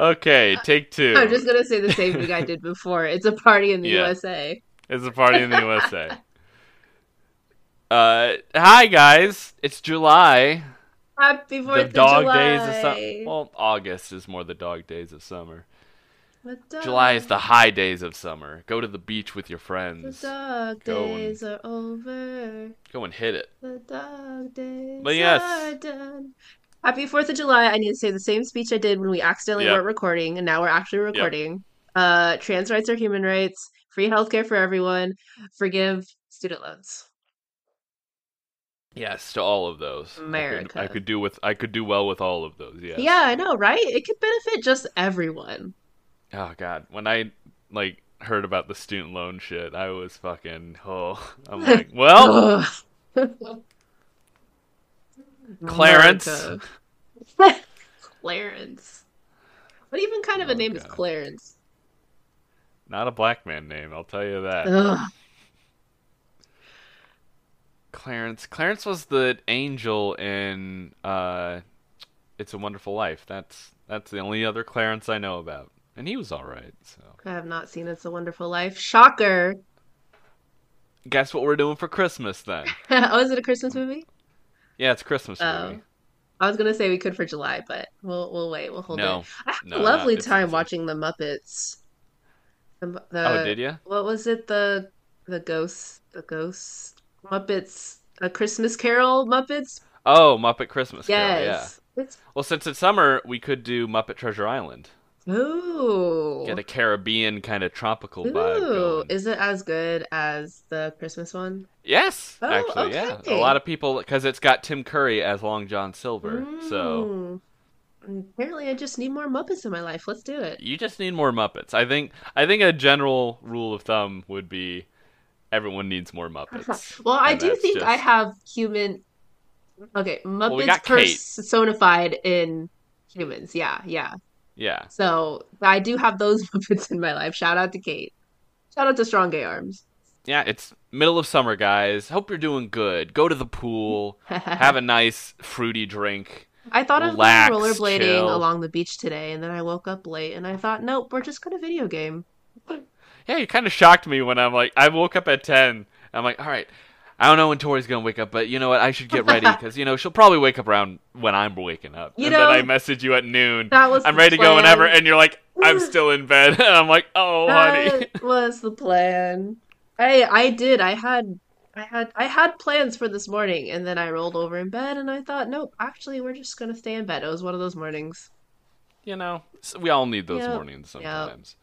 Okay, take two. I'm just gonna say the same thing I did before. It's a party in the USA. It's a party in the USA. Hi guys, it's July. Happy 4th of July. The dog days of summer. Well, August is more the dog days of summer. July is the high days of summer. Go to the beach with your friends. The dog days are over. Go and hit it. The dog days are done. Happy 4th of July. I need to say the same speech I did when we accidentally weren't recording, and now we're actually recording. Yep. Trans rights are human rights. Free healthcare for everyone. Forgive student loans. Yes, to all of those. America. I could do well with all of those, yes. Yeah, I know, right? It could benefit just everyone. Oh, God. When I, heard about the student loan shit, I was fucking, I'm like, well... Clarence. What even kind of a name is Clarence? Not a black man name, I'll tell you that. Ugh. Clarence was the angel in It's a Wonderful Life. That's the only other Clarence I know about. And he was alright, so. I have not seen It's a Wonderful Life. Shocker. Guess what we're doing for Christmas then. Oh, is it a Christmas movie? Yeah, it's a Christmas movie. I was gonna say we could for July, but we'll wait. We'll hold it. I had a lovely time watching the Muppets. Oh, did you? What was it? The ghost Muppets, a Christmas Carol Muppets. Oh, Muppet Christmas Carol. Yes. Yeah. Well, since it's summer, we could do Muppet Treasure Island. Ooh. Get a Caribbean kind of tropical vibe going. Is it as good as the Christmas one? Yes, yeah. A lot of people, because it's got Tim Curry as Long John Silver, so... Apparently I just need more Muppets in my life. Let's do it. You just need more Muppets. I think a general rule of thumb would be everyone needs more Muppets. Well, I do think I have human... Okay, Muppets personified in humans, yeah. So I do have those Muppets in my life. Shout out to Kate. Shout out to Strong Gay Arms. Yeah, it's middle of summer, guys. Hope you're doing good. Go to the pool. Have a nice fruity drink. I thought relax, of rollerblading along the beach today, and then I woke up late, and I thought, nope, we're just going to video game. Yeah, you kind of shocked me when I'm like, I woke up at 10. I'm like, all right, I don't know when Tori's going to wake up, but you know what? I should get ready because, she'll probably wake up around when I'm waking up. Then I message you at noon. That was I'm ready plan. To go whenever, and you're like, I'm still in bed. And I'm like, oh, honey. That was the plan. I had plans for this morning, and then I rolled over in bed, and I thought, nope, actually, we're just going to stay in bed. It was one of those mornings. We all need those mornings sometimes.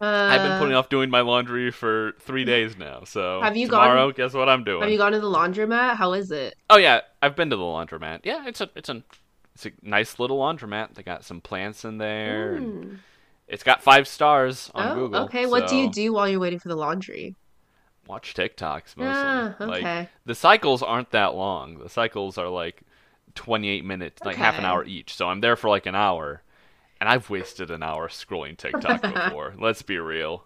I've been putting off doing my laundry for 3 days now, so tomorrow, guess what I'm doing? Have you gone to the laundromat? How is it? Oh, yeah, I've been to the laundromat. Yeah, it's a nice little laundromat. They got some plants in there. And it's got 5 stars on Google. Okay, so... What do you do while you're waiting for the laundry? Watch TikToks mostly. Okay. The cycles aren't that long. The cycles are 28 minutes, half an hour each. So I'm there for an hour, and I've wasted an hour scrolling TikTok before. Let's be real.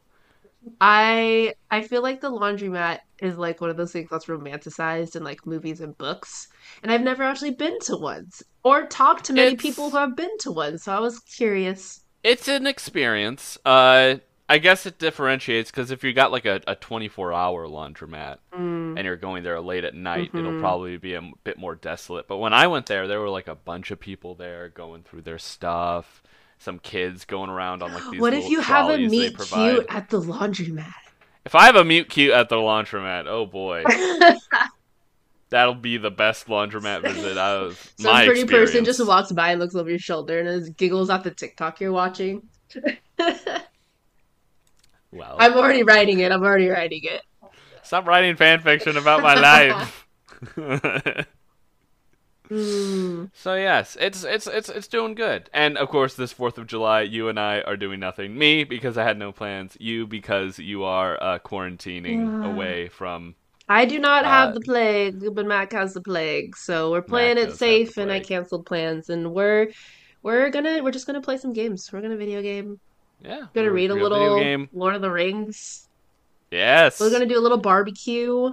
I feel like the laundromat is one of those things that's romanticized in movies and books, and I've never actually been to one or talked to many people who have been to one. So I was curious. It's an experience. I guess it differentiates because if you got a 24-hour laundromat and you're going there late at night, it'll probably be a bit more desolate. But when I went there were a bunch of people there going through their stuff, some kids going around on these. What if you have a meet cute at the laundromat? If I have a meet cute at the laundromat, oh boy, that'll be the best laundromat visit of my experience. Some pretty person just walks by and looks over your shoulder and giggles at the TikTok you're watching. Well, I'm already writing it. Stop writing fanfiction about my life. So yes, it's doing good. And of course, this 4th of July, you and I are doing nothing. Me because I had no plans. You because you are quarantining away from. I do not have the plague, but Mac has the plague, so we're playing it safe. And I canceled plans, and we're just gonna play some games. We're gonna video game. Yeah. Gonna read a little Lord of the Rings. Yes. We're gonna do a little barbecue.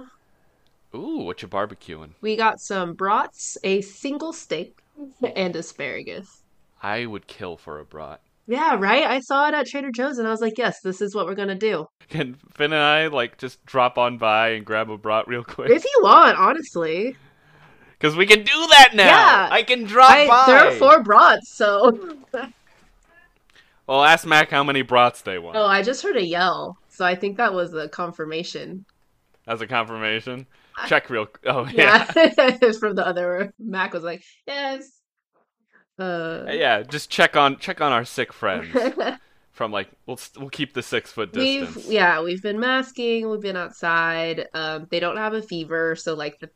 Ooh, what you barbecuing? We got some brats, a single steak, and asparagus. I would kill for a brat. Yeah, right? I saw it at Trader Joe's and I was like, yes, this is what we're going to do. Can Finn and I, like, just drop on by and grab a brat real quick? If you want, honestly. Because we can do that now! Yeah! I can drop by! There are 4 brats, so... Well, ask Mac how many brats they want. Oh, I just heard a yell, so I think that was a confirmation. That's a confirmation? Check real... Oh, yeah. From the other room. Mac was like, yes. Yeah, just check on our sick friends. From like, we'll keep the 6 foot distance. We've been masking. We've been outside. They don't have a fever, so like the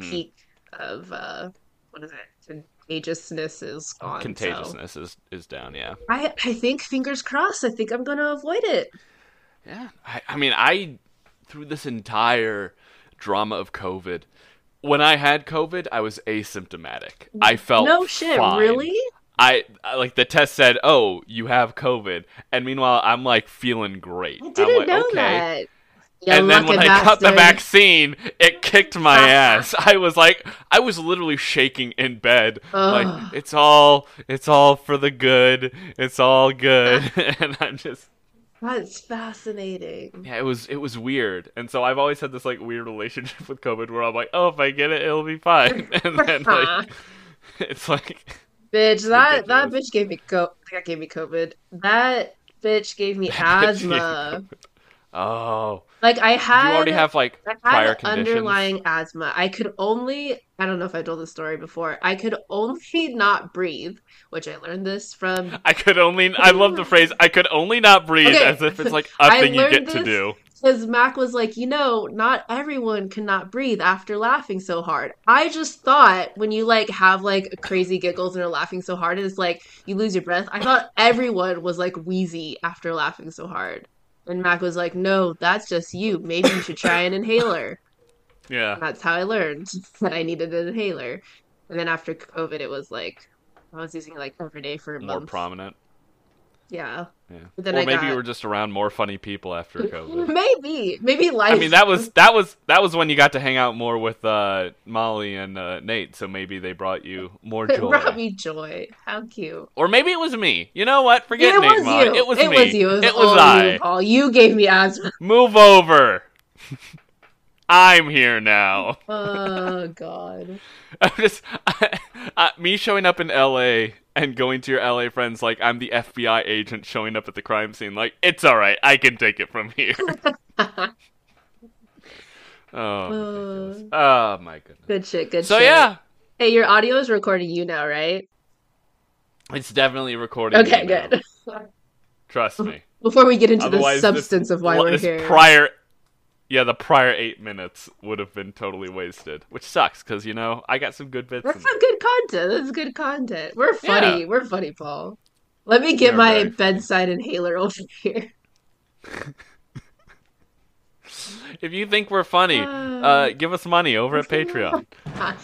peak of what is it? Contagiousness is gone. Contagiousness is down. Yeah. I think fingers crossed. I think I'm gonna avoid it. Yeah. I mean through this entire drama of COVID. When I had COVID, I was asymptomatic. I felt no shit, fine. Really? I like the test said, "Oh, you have COVID," and meanwhile, I'm like feeling great. I didn't know that. And then when I got the vaccine, it kicked my ass. I was literally shaking in bed. Ugh. Like it's all for the good. It's all good, and I'm just. That's fascinating. Yeah, it was weird. And so I've always had this like weird relationship with COVID where I'm like, oh, if I get it, it'll be fine. And then like it's like bitch, that bitch gave me COVID. That bitch gave me asthma. Oh. Like I had you already have like prior conditions. Underlying asthma. I don't know if I told this story before. I could only not breathe, which I learned this from I love the phrase I could only not breathe as if it's like a thing you get to do. Because Mac was like, not everyone cannot breathe after laughing so hard. I just thought when you like have like crazy giggles and are laughing so hard and it's like you lose your breath. I thought everyone was like wheezy after laughing so hard. And Mac was like, no, that's just you. Maybe you should try an inhaler. Yeah. And that's how I learned that I needed an inhaler. And then after COVID, it was like, I was using it like every day for a month. More prominent. Yeah. But then maybe you were just around more funny people after COVID. Maybe life. I mean, that was when you got to hang out more with Molly and Nate. So maybe they brought you more joy. It brought me joy. How cute. Or maybe it was me. You know what? Forget it, Nate. Was Molly. You. It was me. It was you. It was I. Paul, you gave me asthma. Move over. I'm here now. Oh God. Me showing up in LA. And going to your LA friends like I'm the FBI agent showing up at the crime scene like it's all right, I can take it from here. Oh my goodness. Good shit. So yeah. Hey, your audio is recording you now, right? It's definitely recording. Okay, good. Trust me. Before we get into the substance of why we're here. The prior 8 minutes would have been totally wasted, which sucks because I got some good bits. That's some good content. We're funny. Yeah. We're funny, Paul. Let me get my bedside inhaler over here. If you think we're funny, give us money over at Patreon.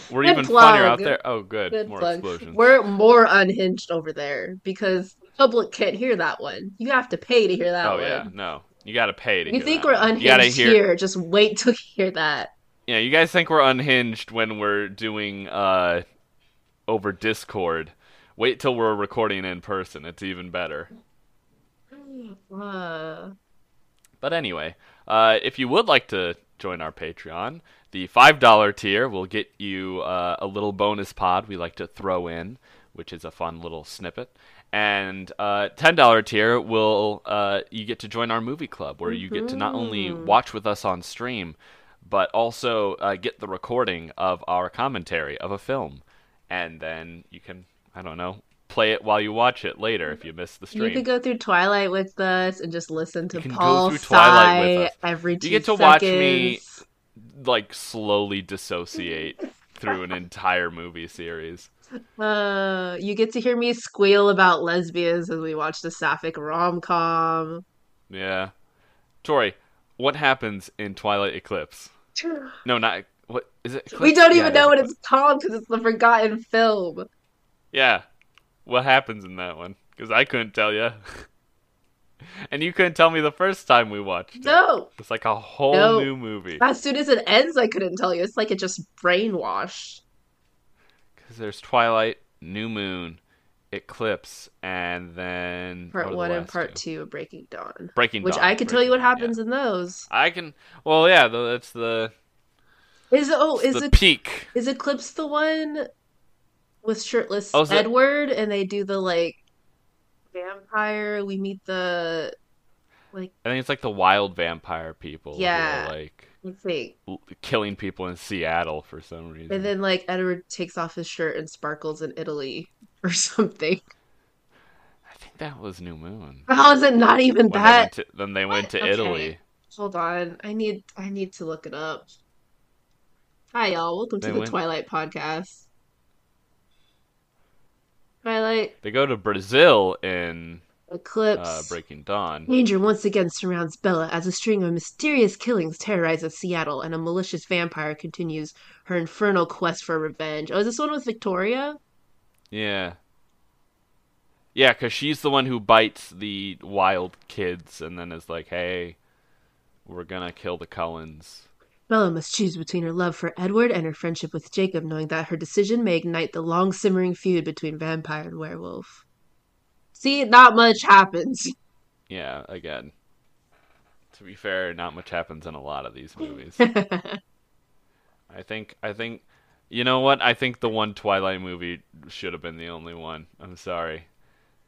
We're even funnier out there. Oh, good more plug. Explosions. We're more unhinged over there because the public can't hear that one. You have to pay to hear that one. Oh yeah, no. You gotta pay to hear that. You think we're unhinged here. Just wait till you hear that. Yeah, you guys think we're unhinged when we're doing over Discord. Wait till we're recording in person. It's even better. But anyway, if you would like to join our Patreon, the $5 tier will get you a little bonus pod we like to throw in, which is a fun little snippet. And $10 tier will you get to join our movie club where you get to not only watch with us on stream, but also get the recording of our commentary of a film. And then you can, play it while you watch it later if you miss the stream. You could go through Twilight with us and just listen to Paul sigh every 2 seconds. You get to watch me like slowly dissociate through an entire movie series. You get to hear me squeal about lesbians as we watch the sapphic rom-com. Yeah. Tori, what happens in Twilight Eclipse? No, not... What is it? Eclipse? We don't even know what it's called because it's the forgotten film. Yeah. What happens in that one? Because I couldn't tell you. And you couldn't tell me the first time we watched it. No! It's like a whole new movie. As soon as it ends, I couldn't tell you. It's like it just brainwashed. There's Twilight, New Moon, Eclipse, and then part one and part two of Breaking Dawn. Breaking Dawn, which I could tell you what happens in those. I can. Well, yeah, that's the. Is the peak? Is Eclipse the one with shirtless Edward, and they do the like vampire? We meet the like. I think it's like the wild vampire people. Yeah, who are, like. Killing people in Seattle for some reason. And then, like, Edward takes off his shirt and sparkles in Italy or something. I think that was New Moon. How is it not even that? Then they went to Italy. Hold on. I need to look it up. Hi, y'all. Welcome to the Twilight podcast. Twilight. They go to Brazil in... Eclipse. Breaking Dawn. Danger once again surrounds Bella as a string of mysterious killings terrorizes Seattle and a malicious vampire continues her infernal quest for revenge. Oh, is this one with Victoria? Yeah. Yeah, because she's the one who bites the wild kids and then is like, hey, we're gonna kill the Cullens. Bella must choose between her love for Edward and her friendship with Jacob, knowing that her decision may ignite the long-simmering feud between vampire and werewolf. See, not much happens. Yeah, again. To be fair, not much happens in a lot of these movies. I think you know what? I think the one Twilight movie should have been the only one. I'm sorry.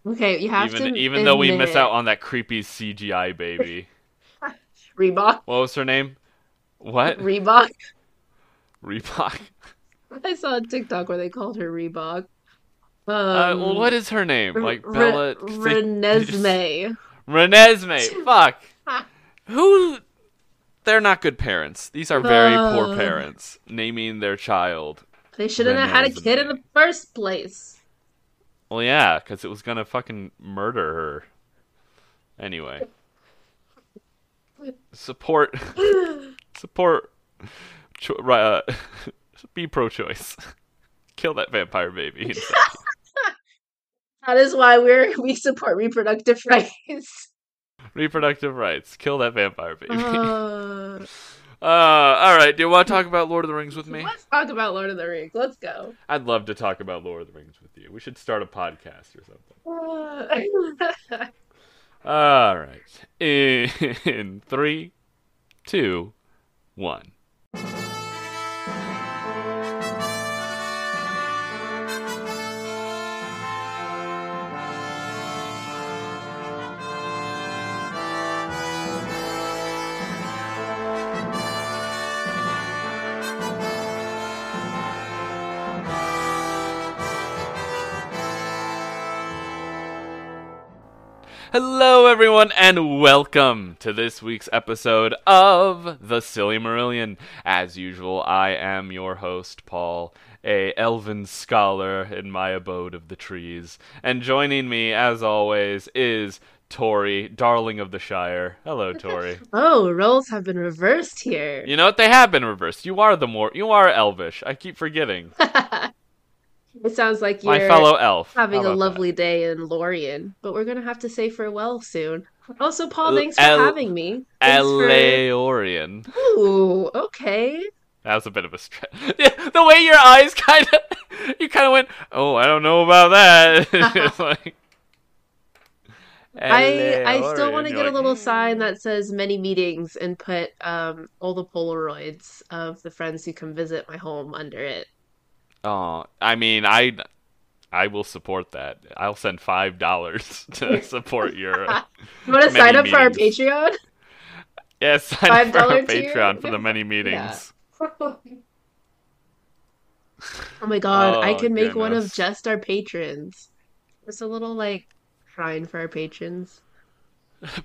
Okay, you have to even though we miss out on that creepy CGI baby. Reebok. What was her name? What? Reebok. I saw a TikTok where they called her Reebok. Well, what is her name? Like Bella Renesmee. Renesmee. Fuck. Who? They're not good parents. These are very poor parents naming their child. They shouldn't have had a kid in the first place. Well, yeah, because it was gonna fucking murder her. Anyway, support. Be pro-choice. Kill that vampire baby. That is why we support reproductive rights. Reproductive rights. Kill that vampire baby. All right. Do you want to talk about Lord of the Rings with me? Let's talk about Lord of the Rings. Let's go. I'd love to talk about Lord of the Rings with you. We should start a podcast or something. All right. In 3, 2, 1. Hello, everyone, and welcome to this week's episode of The Silmarillion. As usual, I am your host, Paul, a elven scholar in my abode of the trees. And joining me, as always, is Tori, darling of the Shire. Hello, Tori. Oh, roles have been reversed here. You know what? They have been reversed. You are elvish. I keep forgetting. It sounds like you're my fellow elf. Having a lovely day in Lorien, but we're going to have to say farewell soon. Also, Paul, thanks for having me. Lorien. Ooh, okay. That was a bit of a stretch. Yeah, the way your eyes kind of went, oh, I don't know about that. It's like, I still want to get a little sign that says many meetings and put all the Polaroids of the friends who come visit my home under it. Oh, I mean, I will support that. I'll send $5 to support your. You want to sign up for our Patreon? Yes, yeah, sign up for our Patreon for the many meetings. Yeah. Oh my god, I could make one of just our patrons. It's a little like shrine for our patrons.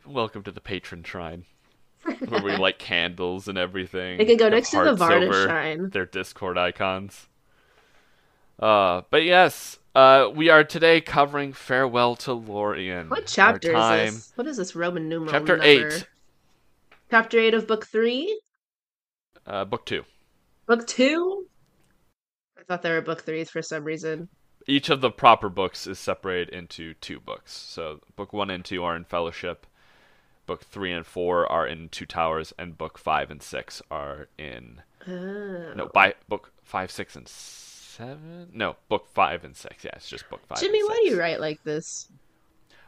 Welcome to the patron shrine, where we light candles and everything. They can go next to the Varda shrine. Their Discord icons. But yes, we are today covering Farewell to Lorien. What chapter is this? What is this Roman numeral number? Chapter 8. Chapter 8 of Book 3? Book 2. Book 2? I thought there were Book 3s for some reason. Each of the proper books is separated into 2 books. So Book 1 and 2 are in Fellowship, Book 3 and 4 are in Two Towers, and Book 5 and 6 are in... Oh. No, Book 5, 6, and 7. 7? No, book 5 and 6. Yeah, it's just book 5 Jimmy, and 6. Why do you write like this?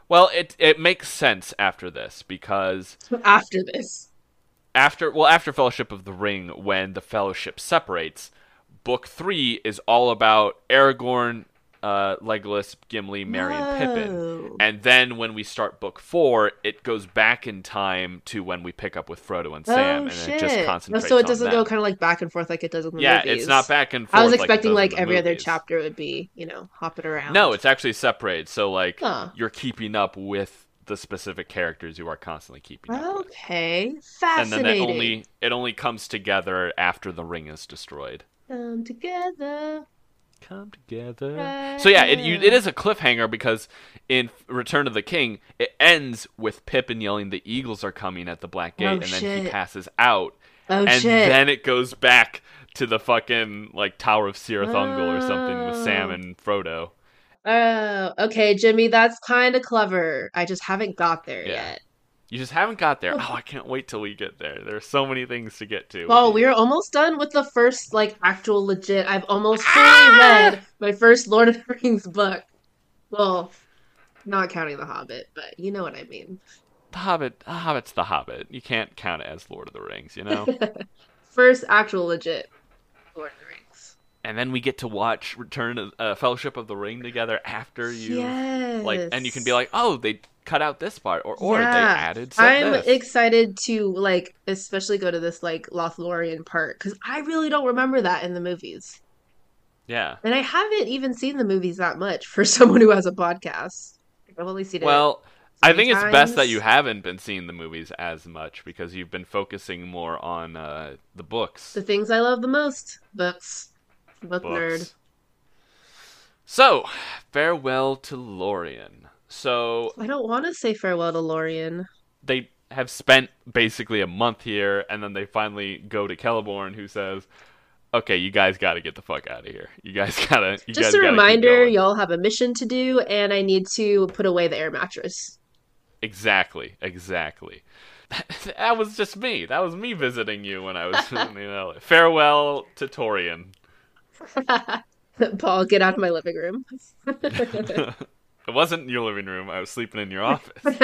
Well, it makes sense after this, because... After this? After Fellowship of the Ring, when the Fellowship separates, book 3 is all about Aragorn, Legolas, Gimli, Merry, and Pippin. And then when we start book 4, it goes back in time to when we pick up with Frodo and Sam, and it just concentrates on So it doesn't go kind of like back and forth like it does in the movies. Yeah, it's not back and forth. I was expecting like every other chapter would be, you know, hopping around. No, it's actually separated. So like you're keeping up with the specific characters you are constantly keeping up with. Okay, fascinating. And then it only comes together after the ring is destroyed. Come together. Right. So yeah, it is a cliffhanger, because in Return of the King, it ends with Pippin yelling, "The eagles are coming" at the Black Gate, and then he passes out. Then it goes back to the fucking like Tower of Cirith Ungol or something with Sam and Frodo. Oh, okay, Jimmy, that's kind of clever. I just haven't got there yet. You just haven't got there. Oh, I can't wait till we get there. There are so many things to get to. Oh, we're almost done with the first, like, actual legit. I've almost fully read my first Lord of the Rings book. Well, not counting The Hobbit, but you know what I mean. The Hobbit's The Hobbit. You can't count it as Lord of the Rings, you know? First actual legit Lord of the Rings. And then we get to watch Return of Fellowship of the Ring together after you, like, and you can be like, oh, they cut out this part, or they added something. I'm excited to like, especially go to this like Lothlórien part, because I really don't remember that in the movies. Yeah, and I haven't even seen the movies that much for someone who has a podcast. I've only seen I think it's best that you haven't been seeing the movies as much, because you've been focusing more on the books. The things I love the most, books. Book nerd. So, farewell to Lorien. So I don't want to say farewell to Lorien. They have spent basically a month here, and then they finally go to Celeborn, who says, "Okay, you guys got to get the fuck out of here. You guys got to." Just a reminder, y'all have a mission to do, and I need to put away the air mattress. Exactly. That was just me. That was me visiting you when I was, farewell to Torian. Paul, get out of my living room. It wasn't your living room. I was sleeping in your office.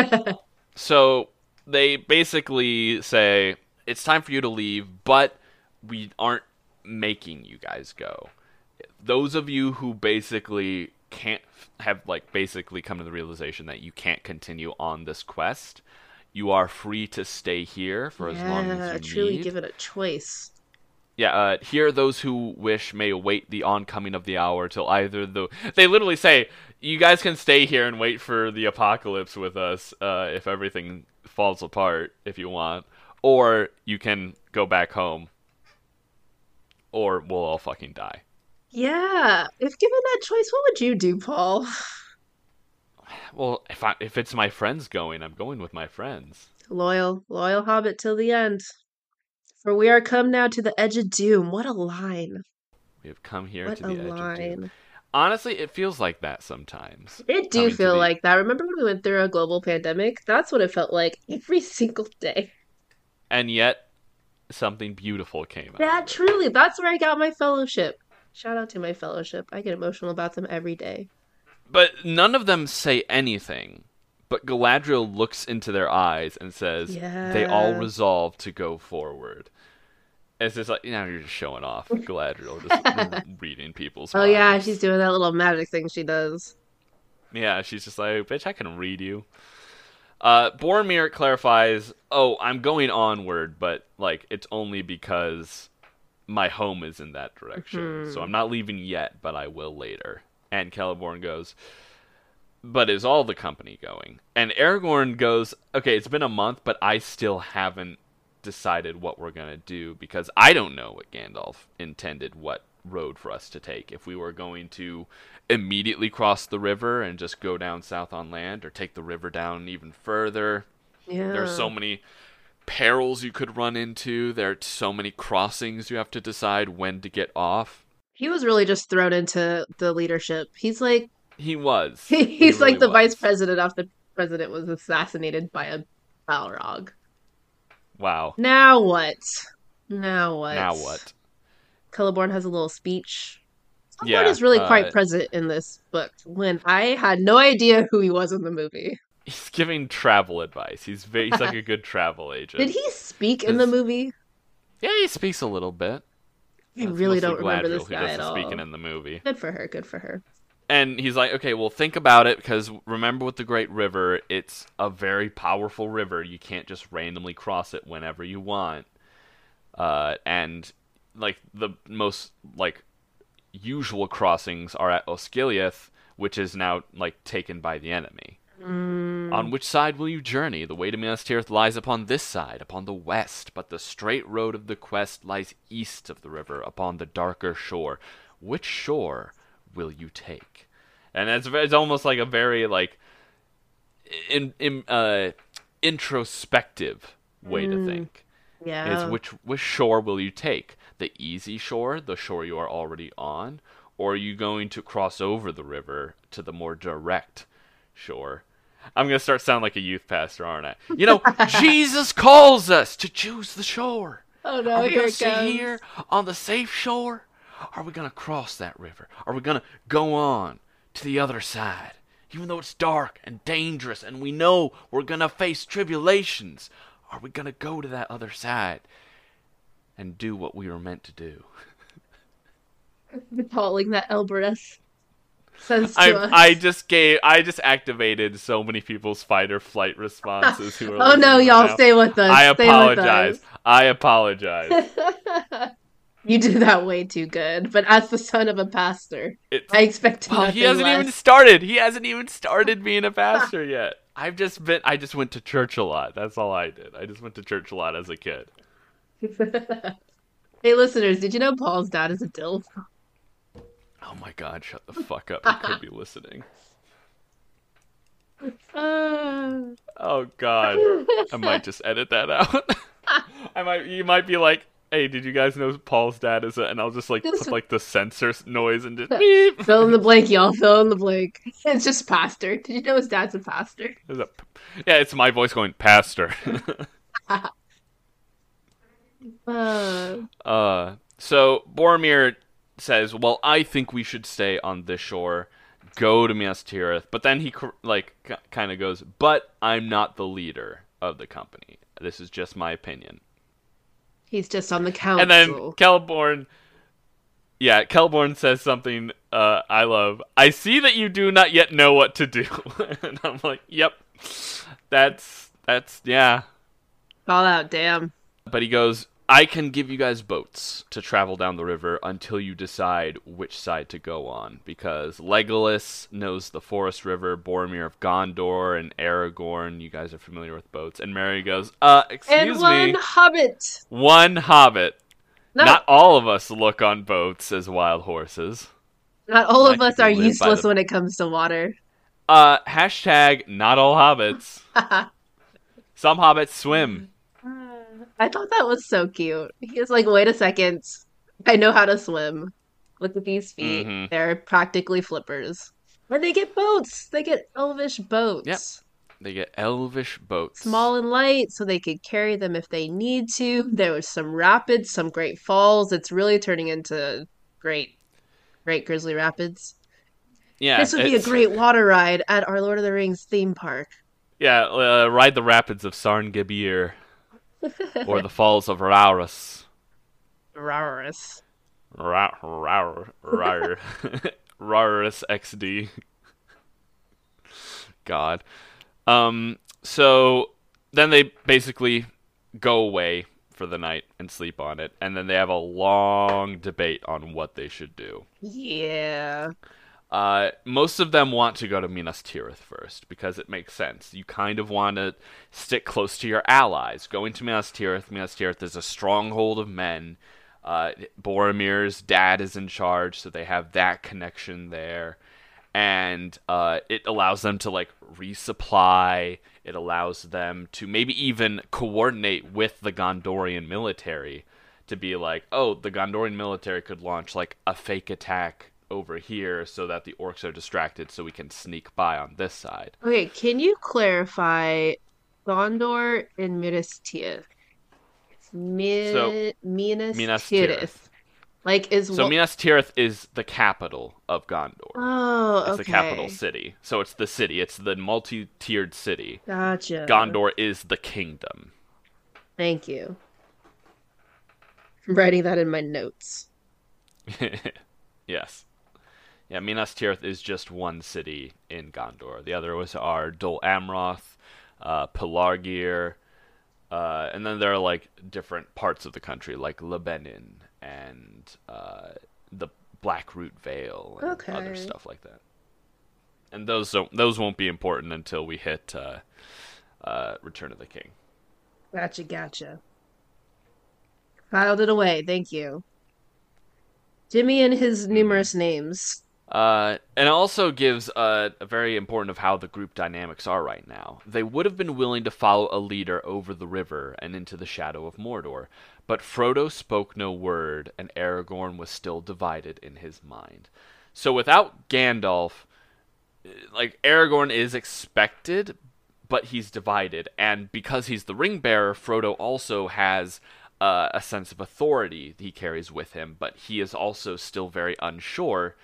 So they basically say, it's time for you to leave, but we aren't making you guys go. Those of you who basically can't have like basically come to the realization that you can't continue on this quest, you are free to stay here for as long as you truly need. Give it a choice. Yeah, here those who wish may await the oncoming of the hour till either the... They literally say, you guys can stay here and wait for the apocalypse with us if everything falls apart, if you want. Or you can go back home. Or we'll all fucking die. Yeah, if given that choice, what would you do, Paul? Well, if it's my friends going, I'm going with my friends. Loyal hobbit till the end. For we are come now to the edge of doom. What a line. We have come here to the edge of doom. Honestly, it feels like that sometimes. It do feel like that. Remember when we went through a global pandemic? That's what it felt like every single day. And yet, something beautiful came out. Yeah, truly. That's where I got my fellowship. Shout out to my fellowship. I get emotional about them every day. But none of them say anything. But Galadriel looks into their eyes and says, They all resolve to go forward. It's just like, you're just showing off. Galadriel just reading people's minds. Oh, yeah, she's doing that little magic thing she does. Yeah, she's just like, bitch, I can read you. Boromir clarifies, I'm going onward, but like it's only because my home is in that direction. Mm-hmm. So I'm not leaving yet, but I will later. And Celeborn goes... But is all the company going? And Aragorn goes, okay, it's been a month, but I still haven't decided what we're going to do, because I don't know what Gandalf intended, what road for us to take. If we were going to immediately cross the river and just go down south on land, or take the river down even further. Yeah. There are so many perils you could run into. There are so many crossings you have to decide when to get off. He was really just thrown into the leadership. He's like... He was. He's really like the vice president after the president was assassinated by a Balrog. Wow. Now what? Celeborn has a little speech. Fangorn is really quite present in this book when I had no idea who he was in the movie. He's giving travel advice. He's like a good travel agent. Did he speak in the movie? Yeah, he speaks a little bit. I really don't remember this guy at all. Speaking in the movie. Good for her, good for her. And he's like, okay, well, think about it, because remember with the Great River, it's a very powerful river. You can't just randomly cross it whenever you want. And, like, the most, like, usual crossings are at Osgiliath, which is now, like, taken by the enemy. Mm. On which side will you journey? The way to Minas Tirith lies upon this side, upon the west, but the straight road of the quest lies east of the river, upon the darker shore. Which shore will you take? And it's almost like a very like introspective way to think. Yeah. Is which shore will you take? The easy shore, the shore you are already on, or are you going to cross over the river to the more direct shore? I'm going to start sounding like a youth pastor, aren't I? You know, Jesus calls us to choose the shore. Oh no, here it goes. Are we going to stay here on the safe shore? Are we going to cross that river? Are we going to go on to the other side? Even though it's dark and dangerous and we know we're going to face tribulations, are we going to go to that other side and do what we were meant to do? I've been calling that Elbereth. I just activated so many people's fight or flight responses. Who are y'all, stay with us. I apologize. You do that way too good. But as the son of a pastor, I expect nothing less. He hasn't even started being a pastor yet. I just went to church a lot. That's all I did. I just went to church a lot as a kid. Hey, listeners, did you know Paul's dad is a dilf? Oh my God, shut the fuck up. He could be listening. Oh God. I might just edit that out. You might be like, hey, did you guys know Paul's dad is and I'll just, like, put, like, the censor noise and just beep. Fill in the blank, y'all. Fill in the blank. It's just pastor. Did you know his dad's a pastor? Yeah, it's my voice going, pastor. So Boromir says, well, I think we should stay on this shore. Go to Minas Tirith. But then he, kind of goes, but I'm not the leader of the company. This is just my opinion. He's just on the council. And then Celeborn says something I love. I see that you do not yet know what to do. And I'm like, yep. That's yeah. All out, damn. But he goes, I can give you guys boats to travel down the river until you decide which side to go on. Because Legolas knows the Forest River, Boromir of Gondor, and Aragorn. You guys are familiar with boats. And Merry goes, excuse me. And one hobbit. One hobbit. Not all of us look on boats as wild horses. Not all of us are useless when it comes to water. Hashtag not all hobbits. Some hobbits swim. I thought that was so cute. He was like, wait a second. I know how to swim. Look at these feet. Mm-hmm. They're practically flippers. And they get boats. They get elvish boats. Yep. They get elvish boats. Small and light, so they could carry them if they need to. There was some rapids, some great falls. It's really turning into great Grizzly Rapids. Yeah, this would be a great water ride at our Lord of the Rings theme park. Yeah, ride the rapids of Sarn Gibir. Or the Falls of Rauris. Rauris. Rauris XD. God. So then they basically go away for the night and sleep on it. And then they have a long debate on what they should do. Yeah. Most of them want to go to Minas Tirith first, because it makes sense. You kind of want to stick close to your allies. Going to Minas Tirith. Minas Tirith is a stronghold of men. Boromir's dad is in charge, so they have that connection there. And it allows them to, like, resupply. It allows them to maybe even coordinate with the Gondorian military to be like, oh, the Gondorian military could launch, like, a fake attack over here so that the orcs are distracted so we can sneak by on this side. Okay, can you clarify Gondor and Minas Tirith? Minas Tirith. Like is so Minas Tirith is the capital of Gondor. Oh, okay. It's the capital city. So it's the city. It's the multi-tiered city. Gotcha. Gondor is the kingdom. Thank you. I'm writing that in my notes. Yes. Yeah, Minas Tirith is just one city in Gondor. The other ones are Dol Amroth, Pelargir, and then there are like different parts of the country, like Lebanon and the Blackroot Vale and other stuff like that. And those won't be important until we hit Return of the King. Gotcha. Filed it away. Thank you. Jimmy and his numerous names. And it also gives a very important of how the group dynamics are right now. They would have been willing to follow a leader over the river and into the shadow of Mordor, but Frodo spoke no word, and Aragorn was still divided in his mind. So without Gandalf, like Aragorn is expected, but he's divided. And because he's the ring bearer, Frodo also has a sense of authority he carries with him, but he is also still very unsure.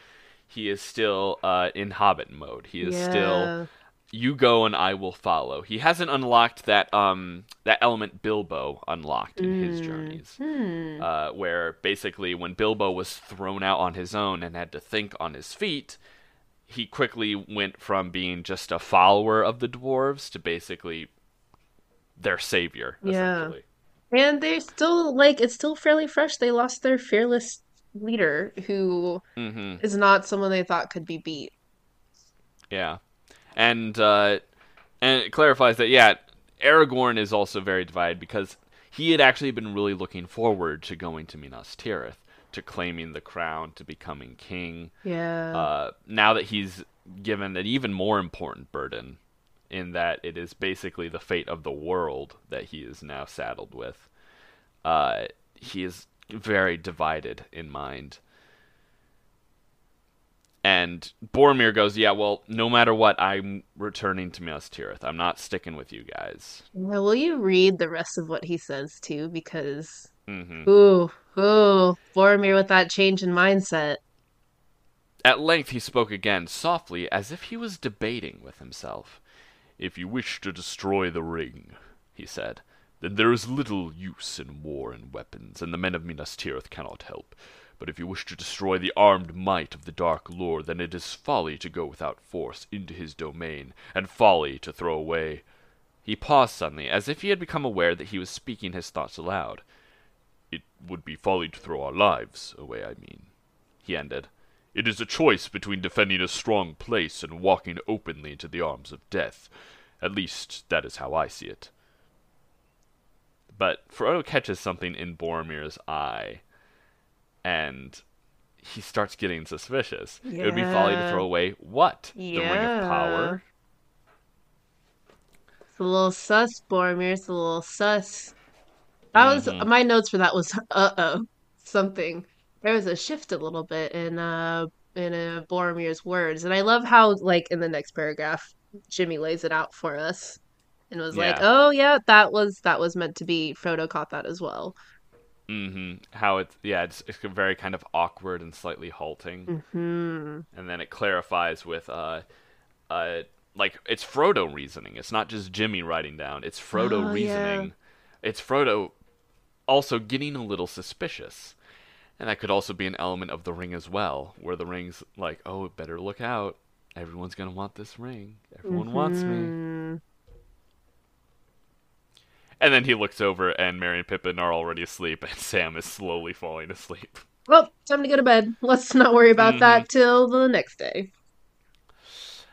He is still in Hobbit mode. He is still, you go and I will follow. He hasn't unlocked that element Bilbo unlocked in his journeys, where basically when Bilbo was thrown out on his own and had to think on his feet, he quickly went from being just a follower of the dwarves to basically their savior, essentially. And they still, like, it's still fairly fresh. They lost their fearless leader, who is not someone they thought could be beat. Yeah. And it clarifies that, Aragorn is also very divided because he had actually been really looking forward to going to Minas Tirith, to claiming the crown, to becoming king. Yeah. Now that he's given an even more important burden, in that it is basically the fate of the world that he is now saddled with. He is very divided in mind. And Boromir goes, no matter what, I'm returning to Minas Tirith. I'm not sticking with you guys. Now, will you read the rest of what he says, too? Because, Boromir with that change in mindset. At length he spoke again, softly, as if he was debating with himself. If you wish to destroy the ring, he said, then there is little use in war and weapons, and the men of Minas Tirith cannot help. But if you wish to destroy the armed might of the Dark Lord, then it is folly to go without force into his domain, and folly to throw away. He paused suddenly, as if he had become aware that he was speaking his thoughts aloud. It would be folly to throw our lives away, I mean, he ended. It is a choice between defending a strong place and walking openly into the arms of death. At least, that is how I see it. But Frodo catches something in Boromir's eye, and he starts getting suspicious. Yeah. It would be folly to throw away what? Yeah. The Ring of Power? It's a little sus, Boromir. It's a little sus. That was, my notes for that was, something. There was a shift a little bit in Boromir's words, and I love how, like, in the next paragraph, Jimmy lays it out for us, and was like, "Oh yeah, that was meant to be." Frodo caught that as well. How it's very kind of awkward and slightly halting, and then it clarifies with like it's Frodo reasoning. It's not just Jimmy writing down. It's Frodo reasoning. Yeah. It's Frodo also getting a little suspicious. And that could also be an element of the ring as well, where the ring's like, oh, better look out. Everyone's going to want this ring. Everyone wants me. And then he looks over, and Merry and Pippin are already asleep, and Sam is slowly falling asleep. Well, time to go to bed. Let's not worry about that till the next day.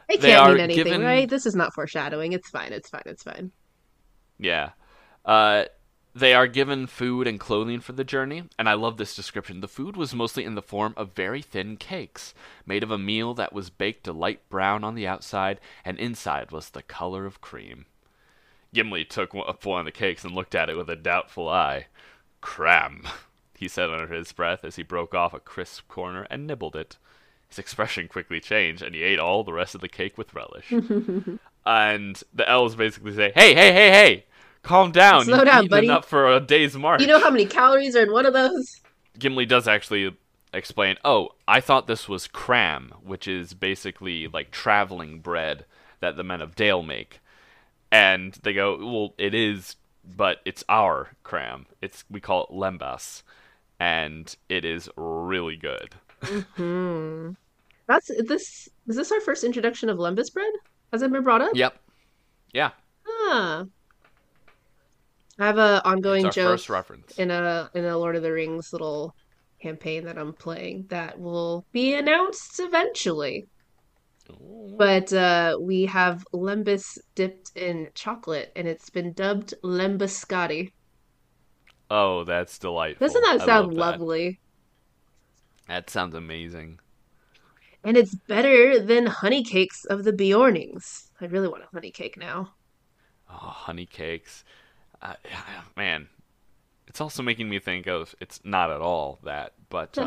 They can't mean anything, right? This is not foreshadowing. It's fine. Yeah. They are given food and clothing for the journey, and I love this description. The food was mostly in the form of very thin cakes, made of a meal that was baked a light brown on the outside, and inside was the color of cream. Gimli took up one of the cakes and looked at it with a doubtful eye. Cram, he said under his breath as he broke off a crisp corner and nibbled it. His expression quickly changed, and he ate all the rest of the cake with relish. And the elves basically say, hey! Calm down. Slow down, buddy. You've been up for a day's march. You know how many calories are in one of those? Gimli does actually explain, oh, I thought this was cram, which is basically like traveling bread that the men of Dale make. And they go, well, it is, but it's our cram. We call it Lembas, and it is really good. Mm-hmm. Is this our first introduction of Lembas bread? Has it been brought up? Yep. Yeah. Ah. I have an ongoing joke in a Lord of the Rings little campaign that I'm playing that will be announced eventually. Ooh. But we have Lembas dipped in chocolate, and it's been dubbed Lembascotti. Oh, that's delightful. Doesn't that sound lovely? That sounds amazing. And it's better than honey cakes of the Bjornings. I really want a honey cake now. Oh, honey cakes. Man, it's also making me think of, it's not at all that, but,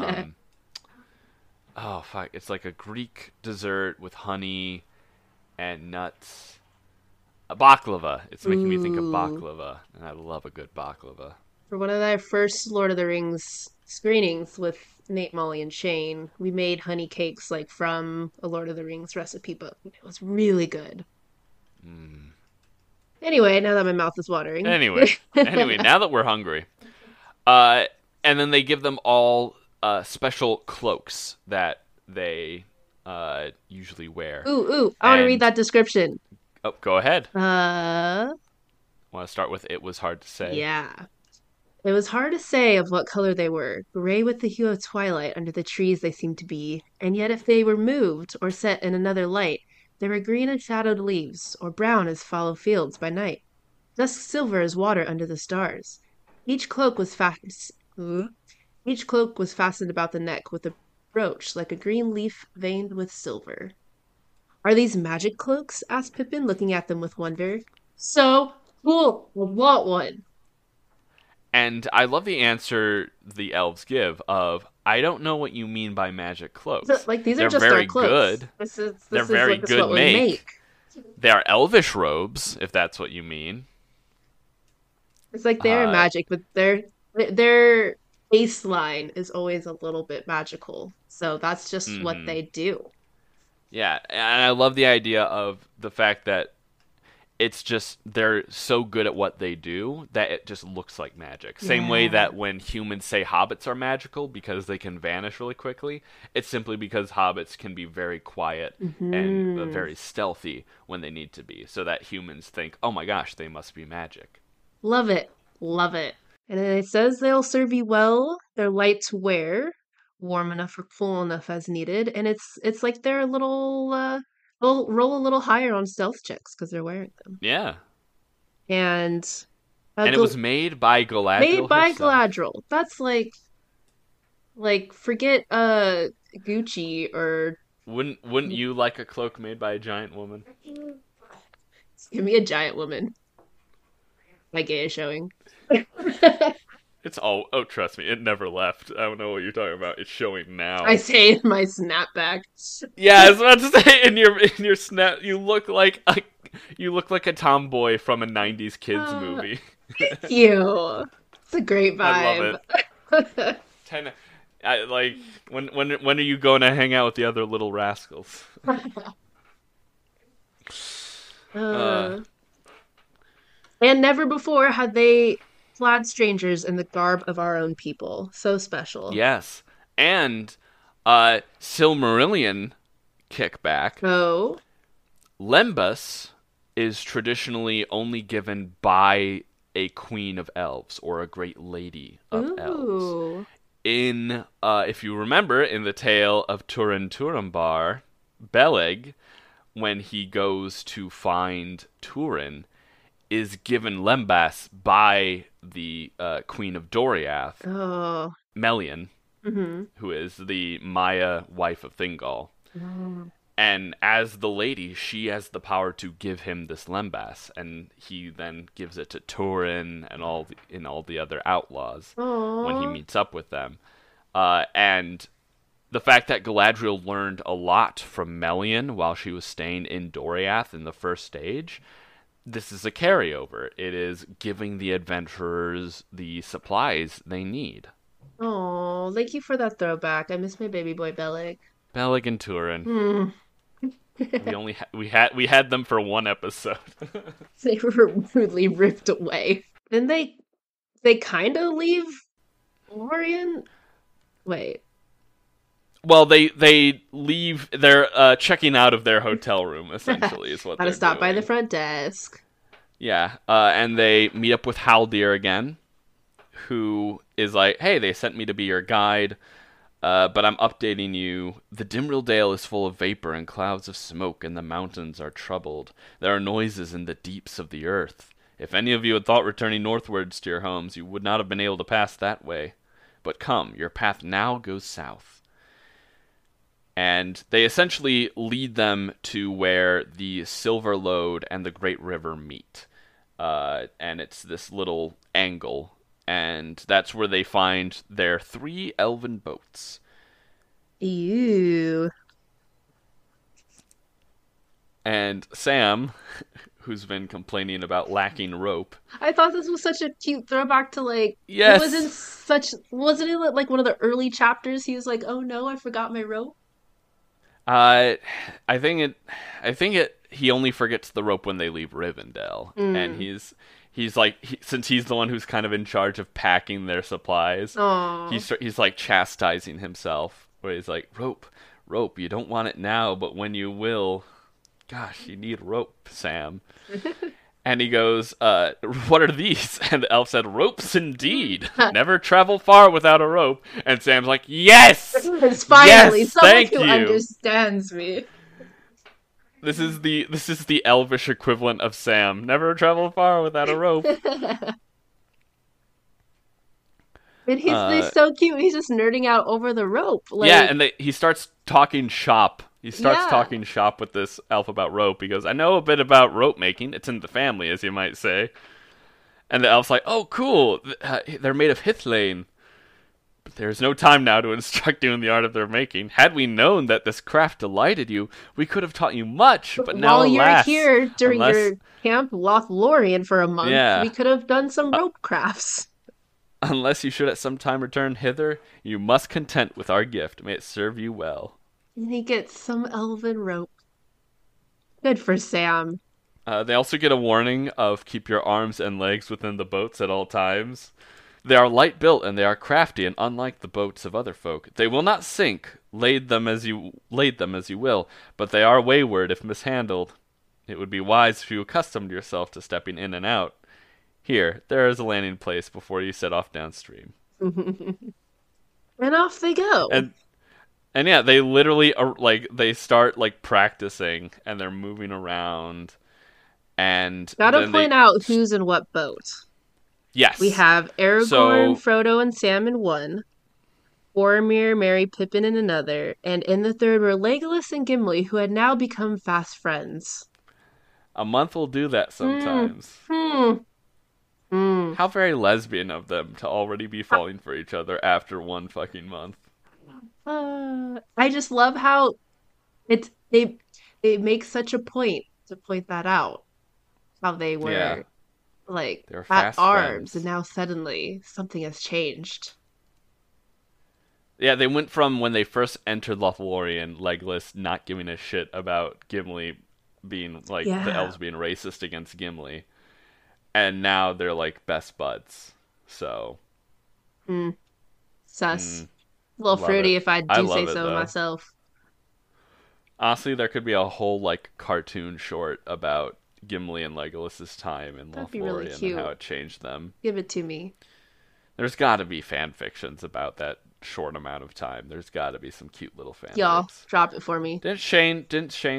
oh, fuck, it's like a Greek dessert with honey and nuts. A baklava. It's making me think of baklava, and I love a good baklava. For one of our first Lord of the Rings screenings with Nate, Molly, and Shane, we made honey cakes, like, from a Lord of the Rings recipe book. It was really good. Mm. Anyway, now that my mouth is watering. Anyway, now that we're hungry. And then they give them all special cloaks that they usually wear. Ooh, I want to read that description. Oh, go ahead. Want to start with It Was Hard to Say. Yeah. It was hard to say of what color they were, gray with the hue of twilight under the trees they seemed to be, and yet if they were moved or set in another light, they were green as shadowed leaves, or brown as fallow fields by night, dusk silver as water under the stars. Each cloak was fastened about the neck with a brooch, like a green leaf veined with silver. Are these magic cloaks? Asked Pippin, looking at them with wonder. So cool! I want one! And I love the answer the elves give of, I don't know what you mean by magic cloaks. So, like, these are just our cloaks. Good. They're very good. They're very good make. They are elvish robes, if that's what you mean. It's like they're magic, but their baseline is always a little bit magical. So that's just what they do. Yeah, and I love the idea of the fact that it's just they're so good at what they do that it just looks like magic. Same way that when humans say hobbits are magical because they can vanish really quickly, it's simply because hobbits can be very quiet and very stealthy when they need to be, so that humans think, oh my gosh, they must be magic. Love it. Love it. And then it says they'll serve you well, they're light to wear, warm enough or cool enough as needed, and it's like they're a little... They'll roll a little higher on stealth checks because they're wearing them. Yeah. And it was made by Galadriel. Galadriel. That's like forget Gucci or. Wouldn't you like a cloak made by a giant woman? Just give me a giant woman. My gay is showing. It's all. Oh, trust me, it never left. I don't know what you're talking about. It's showing now. I say in my snapback. Yeah, I was about to say in your snap. You look like a tomboy from a '90s kids movie. Thank you. It's a great vibe. I love it. When are you going to hang out with the other little rascals? And never before had they. Clad strangers in the garb of our own people. So special. Yes. And Silmarillion kickback. Oh. Lembas is traditionally only given by a queen of elves or a great lady of elves. In, if you remember, in the tale of Turin, Beleg, when he goes to find Turin, is given Lembas by the Queen of Doriath, Melian, who is the Maya wife of Thingol. Oh. And as the lady, she has the power to give him this Lembas, and he then gives it to Turin and all the other outlaws when he meets up with them. And the fact that Galadriel learned a lot from Melian while she was staying in Doriath in the first stage... This is a carryover. It is giving the adventurers the supplies they need. Oh, thank you for that throwback. I miss my baby boy Beleg. Beleg and Turin. We had them for one episode. They were rudely ripped away. Then they kind of leave Lothlórien. Wait. Well, they leave. They're checking out of their hotel room. Essentially, is what. Gotta stop by the front desk. Yeah, and they meet up with Haldir again, who is like, "Hey, they sent me to be your guide, but I'm updating you. The Dimrill Dale is full of vapor and clouds of smoke, and the mountains are troubled. There are noises in the deeps of the earth. If any of you had thought returning northwards to your homes, you would not have been able to pass that way. But come, your path now goes south." And they essentially lead them to where the Silver Lode and the Great River meet. And it's this little angle. And that's where they find their three elven boats. Ew. And Sam, who's been complaining about lacking rope. I thought this was such a cute throwback to, like... Yes! Wasn't it, like, one of the early chapters? He was like, oh no, I forgot my rope. I think he only forgets the rope when they leave Rivendell, and he's like, since he's the one who's kind of in charge of packing their supplies, he's like chastising himself, where he's like, rope, you don't want it now, but when you will, gosh, you need rope, Sam. And he goes, what are these? And the elf said, ropes indeed. Never travel far without a rope. And Sam's like, yes! It's finally someone who understands me. This is the elvish equivalent of Sam. Never travel far without a rope. And he's so cute. He's just nerding out over the rope. Like... Yeah, and he starts talking shop. He starts talking shop with this elf about rope. He goes, I know a bit about rope making. It's in the family, as you might say. And the elf's like, oh, cool. They're made of hithlane. But there's no time now to instruct you in the art of their making. Had we known that this craft delighted you, we could have taught you much. But now, while you're here during your camp Lothlórien for a month, we could have done some rope crafts. Unless you should at some time return hither, you must content with our gift. May it serve you well. And he gets some elven rope. Good for Sam. They also get a warning of keep your arms and legs within the boats at all times. They are light built and they are crafty, and unlike the boats of other folk, they will not sink. Laid them as you will, but they are wayward if mishandled. It would be wise if you accustomed yourself to stepping in and out. Here, there is a landing place before you set off downstream. And off they go. And yeah, they literally are, like, they start, like, practicing, and they're moving around, and... Gotta point out who's in what boat. Yes. We have Aragorn, Frodo, and Sam in one, Boromir, Merry, Pippin in another, and in the third were Legolas and Gimli, who had now become fast friends. A month will do that sometimes. How very lesbian of them to already be falling for each other after one fucking month. I just love how they make such a point to point that out, how they were like they were at arms friends, and now suddenly something has changed. Yeah, they went from when they first entered Lothlórien, Legolas not giving a shit about Gimli being like the elves being racist against Gimli, and now they're like best buds. So, sus. A little fruity, if I do say so myself. Honestly, there could be a whole, like, cartoon short about Gimli and Legolas' time in Lothlórien and how it changed them. Give it to me. There's got to be fan fictions about that short amount of time. There's got to be some cute little fan. Y'all, drop it for me. Didn't Shane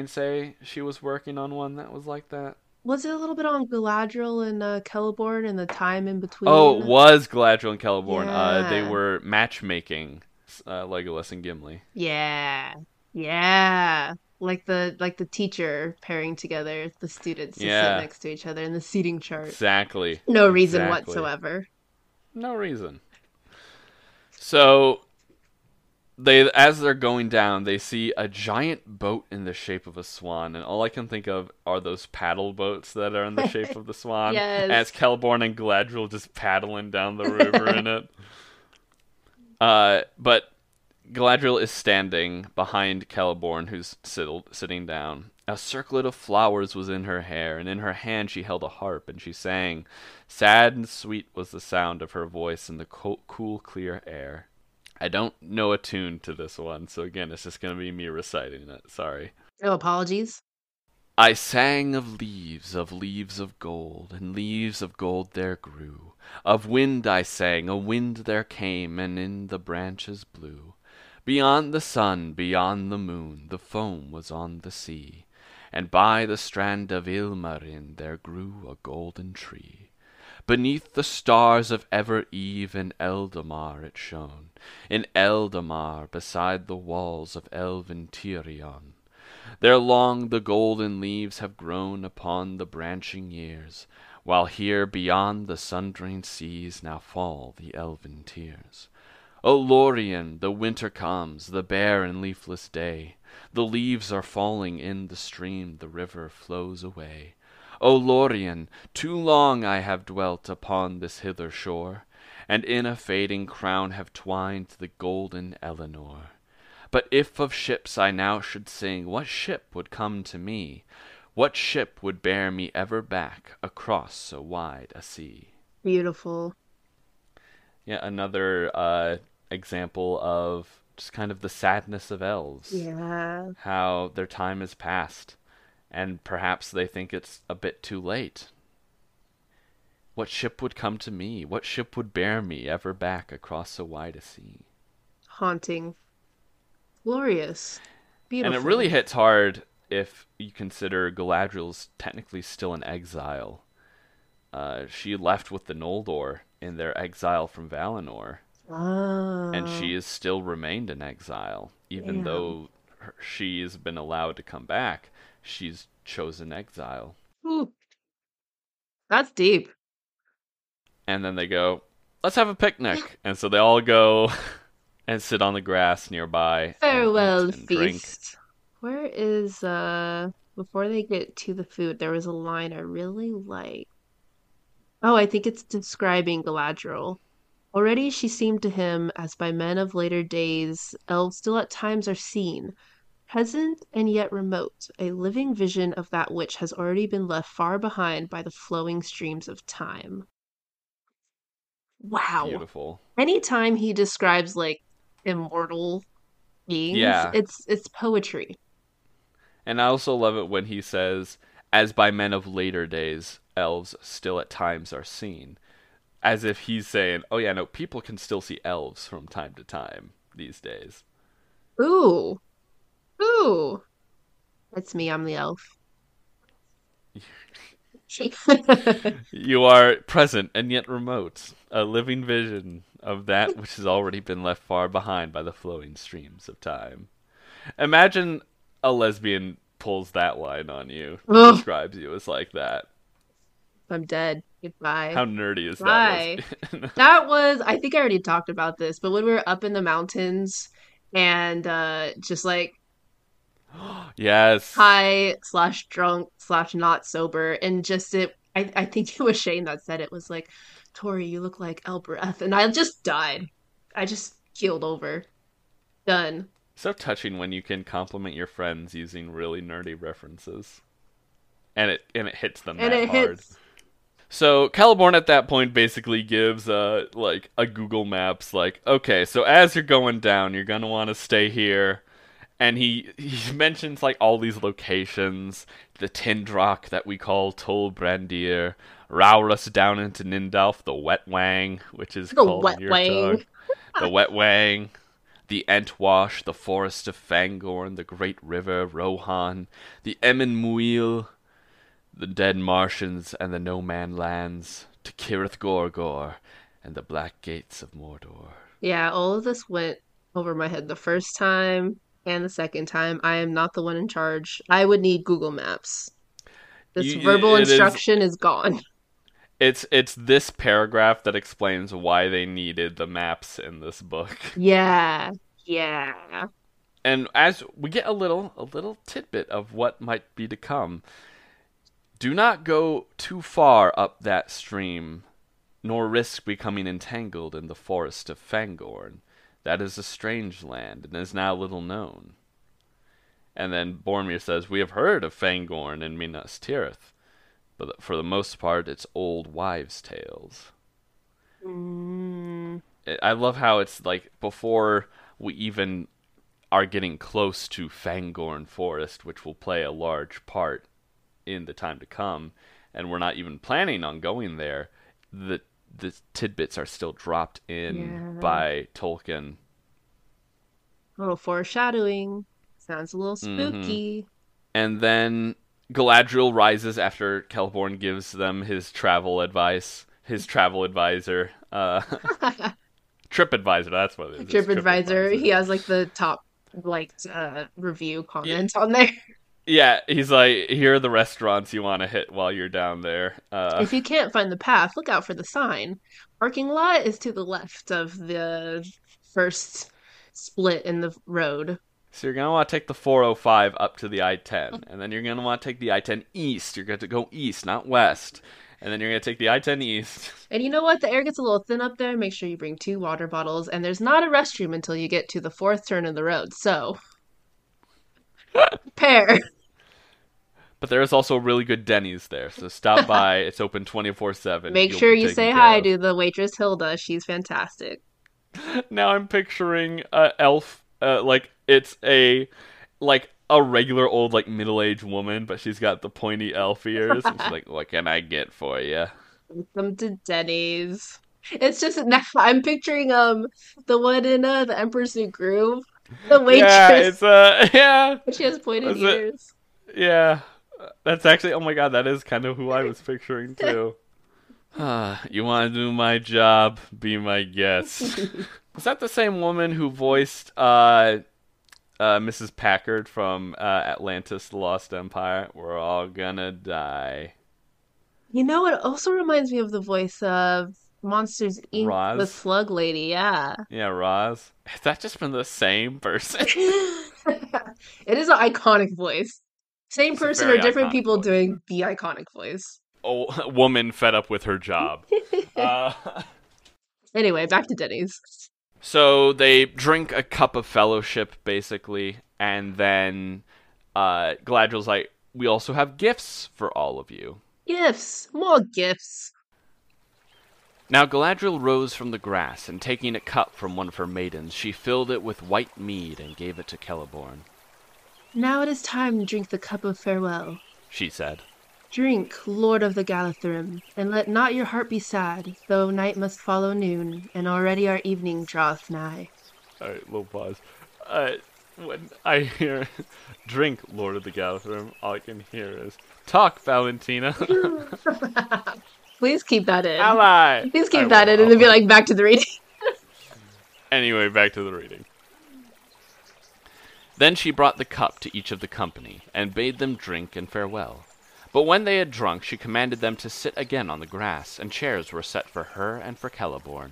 say she was working on one that was like that? Was it a little bit on Galadriel and Celeborn and the time in between? Oh, it was Galadriel and Celeborn. Yeah. They were matchmaking. Legolas and Gimli. Yeah. Like the teacher pairing together the students to sit next to each other in the seating chart. Exactly. No reason whatsoever. No reason. So they, as they're going down, they see a giant boat in the shape of a swan, and all I can think of are those paddle boats that are in the shape of the swan. Yes. As Celeborn and Galadriel just paddling down the river in it. But Galadriel is standing behind Celeborn, who's sitting down. A circlet of flowers was in her hair, and in her hand she held a harp, and she sang. Sad and sweet was the sound of her voice in the cool, clear air. I don't know a tune to this one, so again, it's just going to be me reciting it. Sorry. No apologies. I sang of leaves of gold, and leaves of gold there grew. Of wind I sang, a wind there came, and in the branches blew. Beyond the sun, beyond the moon, the foam was on the sea. And by the strand of Ilmarin there grew a golden tree. Beneath the stars of ever eve in Eldamar it shone, in Eldamar beside the walls of elven Tirion. There long the golden leaves have grown upon the branching years, while here beyond the sun-drained seas now fall the elven tears. O Lórien, the winter comes, the bare and leafless day. The leaves are falling in the stream, the river flows away. O Lórien, too long I have dwelt upon this hither shore, and in a fading crown have twined the golden Elinor. But if of ships I now should sing, what ship would come to me? What ship would bear me ever back across so wide a sea? Beautiful. Yeah, another example of just kind of the sadness of elves. Yeah. How their time has passed, and perhaps they think it's a bit too late. What ship would come to me? What ship would bear me ever back across so wide a sea? Haunting. Glorious. Beautiful. And it really hits hard if you consider Galadriel's technically still in exile. She left with the Noldor in their exile from Valinor. Oh. And she has still remained in exile. Even though she's been allowed to come back, she's chosen exile. Ooh. That's deep. And then they go, let's have a picnic. And so they all go... and sit on the grass nearby. Farewell and feast. Drink. Where is, before they get to the food, there was a line I really like. Oh, I think it's describing Galadriel. Already she seemed to him, as by men of later days, elves still at times are seen, present and yet remote, a living vision of that which has already been left far behind by the flowing streams of time. Wow. Beautiful. Anytime he describes, like, immortal beings, it's poetry. And I also love it when he says, as by men of later days, elves still at times are seen. As if he's saying, oh yeah, no, people can still see elves from time to time these days. Ooh. Ooh. That's me, I'm the elf. You are present and yet remote, a living vision of that which has already been left far behind by the flowing streams of time. Imagine a lesbian pulls that line on you and describes you as like that. I'm dead. Goodbye. How nerdy is that? That was, I think I already talked about this, but when we were up in the mountains and just like yes. High/drunk/not sober. And just I think it was Shane that said it was like, Tori, you look like Elbereth. And I just died. I just keeled over. Done. So touching when you can compliment your friends using really nerdy references. And it hits them and that it hard. Hits. So Celeborn at that point basically gives like a Google Maps like, okay, so as you're going down, you're gonna wanna stay here. And he mentions, like, all these locations, the Tindrock that we call Tol Brandir, Raurus down into Nindalf, the Wet Wang, which is called Nirtog, the Wet Wang, the Entwash, the Forest of Fangorn, the Great River, Rohan, the Emin Muil, the Dead Martians and the No Man Lands, to Cirith Gorgor, and the Black Gates of Mordor. Yeah, all of this went over my head the first time. And the second time, I am not the one in charge. I would need Google Maps. This verbal instruction is gone. It's this paragraph that explains why they needed the maps in this book. Yeah, yeah. And as we get a little tidbit of what might be to come, do not go too far up that stream, nor risk becoming entangled in the Forest of Fangorn. That is a strange land, and is now little known. And then Boromir says, we have heard of Fangorn and Minas Tirith, but for the most part, it's old wives' tales. Mm. I love how it's like, before we even are getting close to Fangorn Forest, which will play a large part in the time to come, and we're not even planning on going there, the tidbits are still dropped in by Tolkien. A little foreshadowing. Sounds a little spooky. Mm-hmm. And then Galadriel rises after Celeborn gives them his travel advice. His travel advisor. Trip advisor, that's what it is. Trip advisor. He has like the top review comments on there. Yeah, he's like, here are the restaurants you want to hit while you're down there. If you can't find the path, look out for the sign. Parking lot is to the left of the first split in the road. So you're going to want to take the 405 up to the I-10. And then you're going to want to take the I-10 east. You're going to go east, not west. And then you're going to take the I-10 east. And you know what? The air gets a little thin up there. Make sure you bring 2 water bottles. And there's not a restroom until you get to the 4th turn of the road. So, prepare. But there is also a really good Denny's there, so stop by. It's open 24/7. Make sure you say hi to the waitress Hilda. She's fantastic. Now I'm picturing elf, it's a regular old middle-aged woman, but she's got the pointy elf ears, and she's like, "What can I get for you?" Welcome to Denny's. It's just I'm picturing the one in the Emperor's New Groove. The waitress. Yeah, it's she has pointed ears. Yeah. That's actually, oh my god, that is kind of who I was picturing too. You want to do my job? Be my guest. Was that the same woman who voiced Mrs. Packard from Atlantis, The Lost Empire? We're all gonna die. You know, it also reminds me of the voice of Monsters Inc. Roz? The Slug Lady, yeah, Roz. Has that just been the same person? It is an iconic voice. Same person or different people doing the iconic voice. Oh, a woman fed up with her job. Anyway, back to Denny's. So they drink a cup of fellowship, basically, and then Galadriel's like, "We also have gifts for all of you." Gifts, more gifts. Now Galadriel rose from the grass, and taking a cup from one of her maidens, she filled it with white mead and gave it to Celeborn. "Now it is time to drink the cup of farewell," she said. "Drink, Lord of the Galathrim, and let not your heart be sad, though night must follow noon, and already our evening draweth nigh." Alright, little pause. When I hear "drink, Lord of the Galathrim," all I can hear is, "Talk, Valentina." Please keep that in. Ally. Please keep that in, and then be like, back to the reading. Anyway, back to the reading. Then she brought the cup to each of the company, and bade them drink and farewell. But when they had drunk, she commanded them to sit again on the grass, and chairs were set for her and for Celeborn.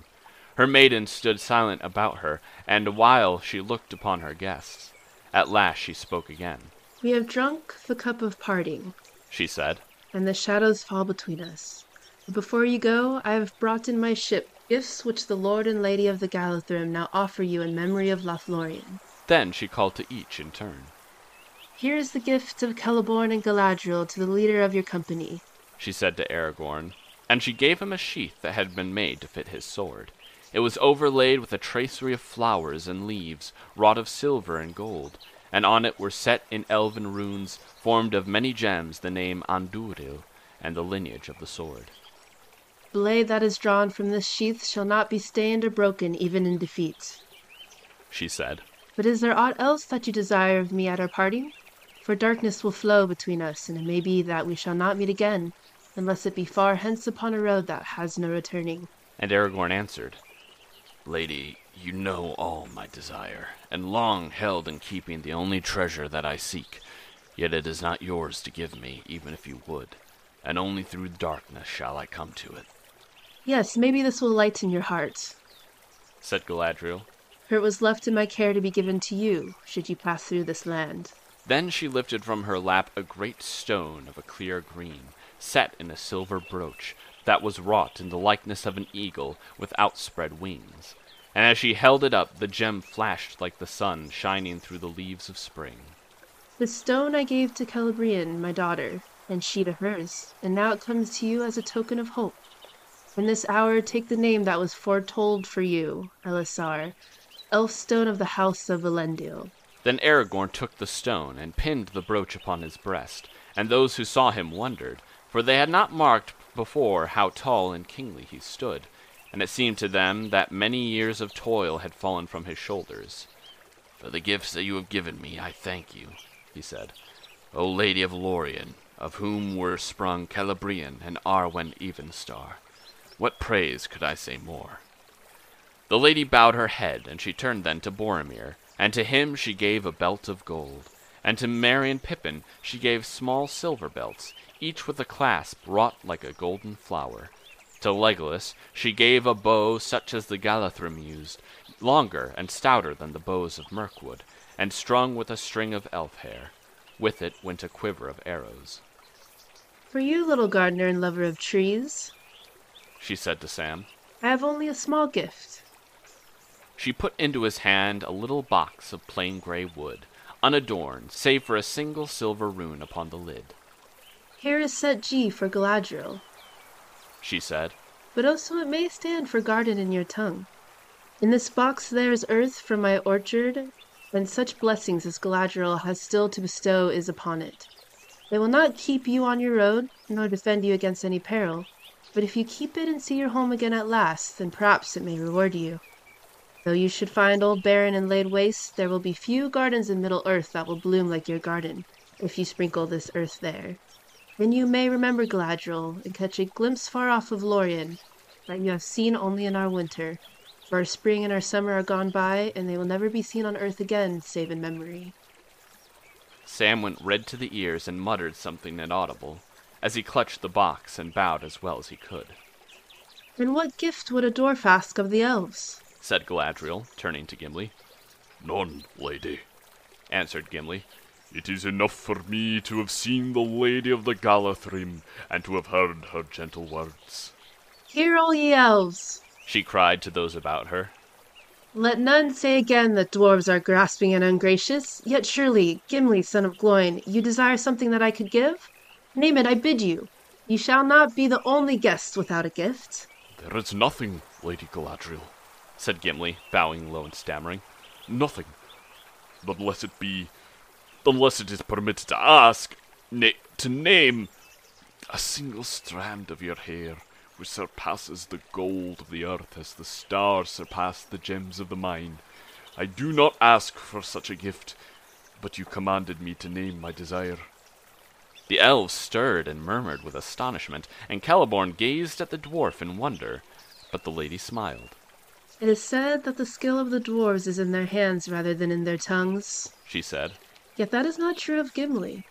Her maidens stood silent about her, and a while she looked upon her guests. At last she spoke again. "We have drunk the cup of parting," she said, "and the shadows fall between us. Before you go, I have brought in my ship gifts which the Lord and Lady of the Galathrim now offer you in memory of Lothlórien." Then she called to each in turn. "Here is the gift of Celeborn and Galadriel to the leader of your company," she said to Aragorn, and she gave him a sheath that had been made to fit his sword. It was overlaid with a tracery of flowers and leaves, wrought of silver and gold, and on it were set in elven runes, formed of many gems, the name Andúril and the lineage of the sword. "The blade that is drawn from this sheath shall not be stained or broken even in defeat," she said. "But is there aught else that you desire of me at our parting? For darkness will flow between us, and it may be that we shall not meet again, unless it be far hence upon a road that has no returning." And Aragorn answered, "Lady, you know all my desire, and long held in keeping the only treasure that I seek, yet it is not yours to give me, even if you would, and only through darkness shall I come to it." "Yes, maybe this will lighten your heart," said Galadriel, "for it was left in my care to be given to you, should you pass through this land." Then she lifted from her lap a great stone of a clear green, set in a silver brooch, that was wrought in the likeness of an eagle with outspread wings. and as she held it up, the gem flashed like the sun shining through the leaves of spring. The stone I gave to Celeborn, my daughter, and she to hers, and now it comes to you as a token of hope. In this hour take the name that was foretold for you, Elessar, Elfstone of the House of Elendil. Then Aragorn took the stone and pinned the brooch upon his breast, and those who saw him wondered, for they had not marked before how tall and kingly he stood, and it seemed to them that many years of toil had fallen from his shoulders. "For the gifts that you have given me, I thank you," he said, "O Lady of Lórien, of whom were sprung Celebrian and Arwen Evenstar. What praise could I say more?" The lady bowed her head, and she turned then to Boromir, and to him she gave a belt of gold, and to Merry and Pippin she gave small silver belts, each with a clasp wrought like a golden flower. To Legolas she gave a bow such as the Galathrim used, longer and stouter than the bows of Mirkwood, and strung with a string of elf hair. With it went a quiver of arrows. "For you, little gardener and lover of trees," she said to Sam, "I have only a small gift." She put into his hand a little box of plain grey wood, unadorned, save for a single silver rune upon the lid. "Here is set G for Galadriel," she said, "but also it may stand for garden in your tongue. In this box there is earth from my orchard, and such blessings as Galadriel has still to bestow is upon it. They will not keep you on your road, nor defend you against any peril, but if you keep it and see your home again at last, then perhaps it may reward you. Though you should find old barren and laid waste, there will be few gardens in Middle-earth that will bloom like your garden, if you sprinkle this earth there. Then you may remember Galadriel, and catch a glimpse far off of Lórien, that you have seen only in our winter, for our spring and our summer are gone by, and they will never be seen on earth again, save in memory." Sam went red to the ears and muttered something inaudible, as he clutched the box and bowed as well as he could. "And what gift would a dwarf ask of the elves?" said Galadriel, turning to Gimli. "None, lady," answered Gimli. "It is enough for me to have seen the Lady of the Galathrim, and to have heard her gentle words." "Hear all ye elves," she cried to those about her. "Let none say again that dwarves are grasping and ungracious, yet surely, Gimli, son of Glóin, you desire something that I could give? Name it, I bid you. You shall not be the only guest without a gift." "There is nothing, Lady Galadriel," said Gimli, bowing low and stammering. "Nothing, unless it is permitted to ask, to name, a single strand of your hair, which surpasses the gold of the earth as the stars surpass the gems of the mine. I do not ask for such a gift, but you commanded me to name my desire." The elves stirred and murmured with astonishment, and Celeborn gazed at the dwarf in wonder, but the lady smiled. "It is said that the skill of the dwarves is in their hands rather than in their tongues," she said, "yet that is not true of Gimli,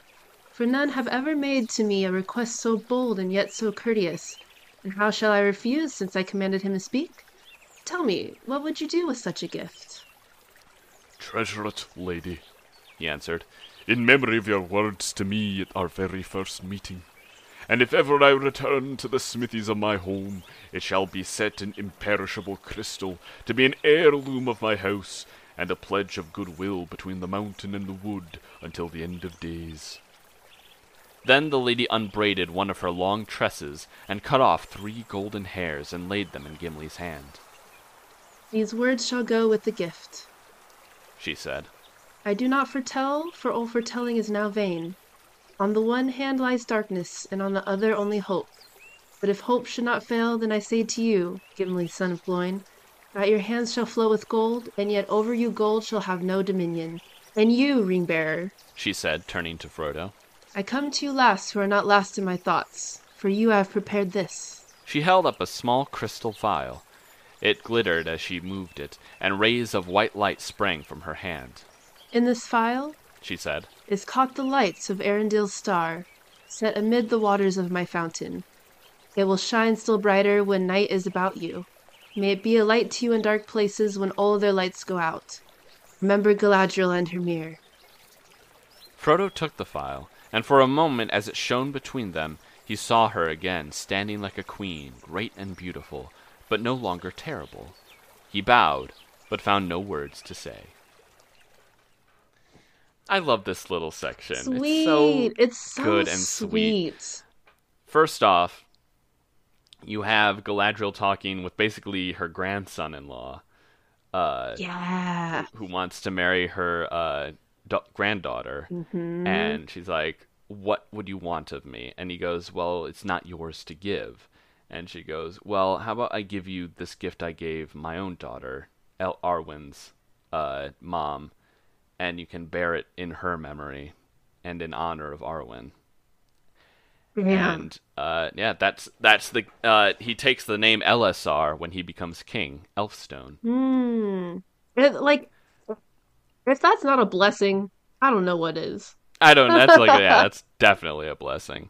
for none have ever made to me a request so bold and yet so courteous, and how shall I refuse since I commanded him to speak? Tell me, what would you do with such a gift?" "Treasure it, lady," he answered, "in memory of your words to me at our very first meeting. And if ever I return to the smithies of my home, it shall be set in imperishable crystal, to be an heirloom of my house, and a pledge of goodwill between the mountain and the wood until the end of days." Then the lady unbraided one of her long tresses, and cut off 3 golden hairs, and laid them in Gimli's hand. "These words shall go with the gift," she said. "I do not foretell, for all foretelling is now vain. On the one hand lies darkness, and on the other only hope. But if hope should not fail, then I say to you, Gimli, son of Glóin, that your hands shall flow with gold, and yet over you gold shall have no dominion. And you, ring-bearer," she said, turning to Frodo, "I come to you last who are not last in my thoughts, for you I have prepared this." She held up a small crystal vial. It glittered as she moved it, and rays of white light sprang from her hand. "In this phial," she said, "is caught the lights of Arendelle's star, set amid the waters of my fountain. It will shine still brighter when night is about you. May it be a light to you in dark places when all their lights go out. Remember Galadriel and her mirror." Frodo took the phial, and for a moment as it shone between them, he saw her again, standing like a queen, great and beautiful, but no longer terrible. He bowed, but found no words to say. I love this little section. Sweet. It's so good and sweet. First off, you have Galadriel talking with basically her grandson-in-law. Who wants to marry her granddaughter. Mm-hmm. And she's like, what would you want of me? And he goes, well, it's not yours to give. And she goes, well, how about I give you this gift I gave my own daughter, Arwen's mom, and you can bear it in her memory and in honor of Arwen. Yeah. And that's the he takes the name Elessar when he becomes king, Elfstone. If that's not a blessing, I don't know what is. That's that's definitely a blessing.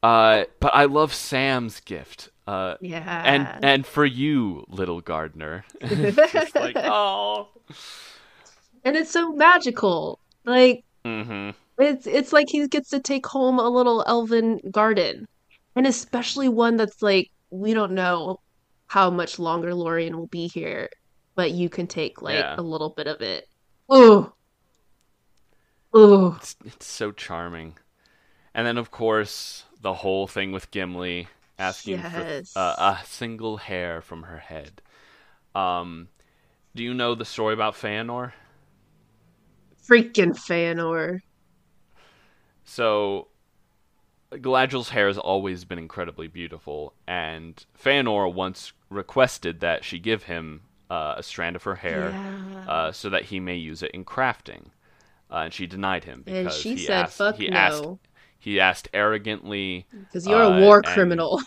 But I love Sam's gift. And for you, little gardener. It's just like, oh. And it's so magical. It's like he gets to take home a little elven garden. And especially one that's like, we don't know how much longer Lorien will be here, but you can take a little bit of it. Ooh. It's so charming. And then, of course, the whole thing with Gimli asking for a single hair from her head. Do you know the story about Fëanor? Freaking Fëanor. So, Galadriel's hair has always been incredibly beautiful, and Fëanor once requested that she give him a strand of her hair so that he may use it in crafting. And she denied him because he asked arrogantly. Because you're a war criminal.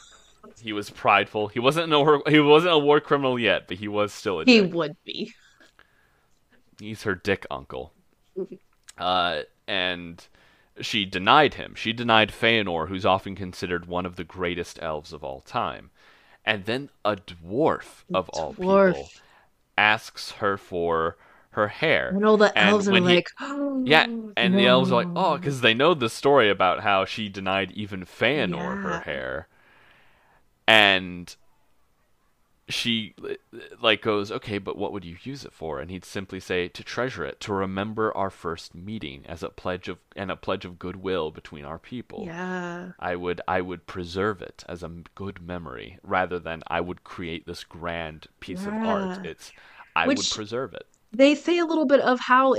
He was prideful. He wasn't a war criminal yet, but he was still a dick. He would be. He's her dick uncle. And she denied him. She denied Fëanor, who's often considered one of the greatest elves of all time. And then a dwarf of all people asks her for her hair. And all the elves are like, oh. Yeah, and the elves are like, oh, because they know the story about how she denied even Fëanor her hair. And she goes, okay, but what would you use it for? And he'd simply say, to treasure it, to remember our first meeting as a pledge of goodwill between our people. Yeah. I would preserve it as a good memory rather than I would create this grand piece of art. I would preserve it. They say a little bit of how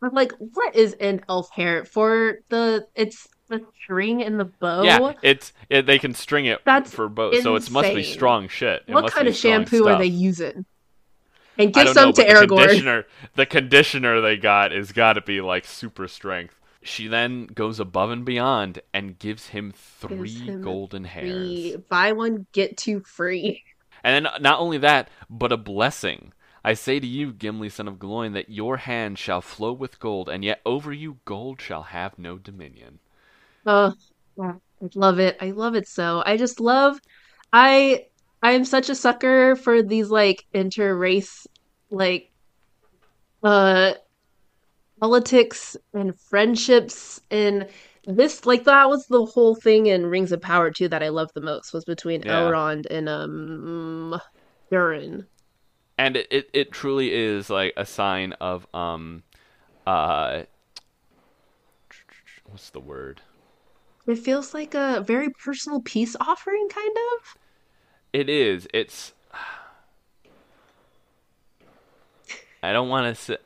what is an elf hair for it's the string and the bow? Yeah, they can string it for bows, so it must be strong shit. What kind of shampoo are they using? And give some to Aragorn. The conditioner they got has got to be like super strength. She then goes above and beyond and gives him three golden hairs. Buy one, get two free. And then not only that, but a blessing. I say to you, Gimli, son of Glóin, that your hand shall flow with gold, and yet over you gold shall have no dominion. Oh, yeah, I love it. I love it so. I just love... I am such a sucker for these, inter-race, politics and friendships. And this, that was the whole thing in Rings of Power, too, that I loved the most, was between Elrond and Durin. And it truly is a sign of what's the word? It feels like a very personal peace offering, kind of. It is. It's. I don't want to say.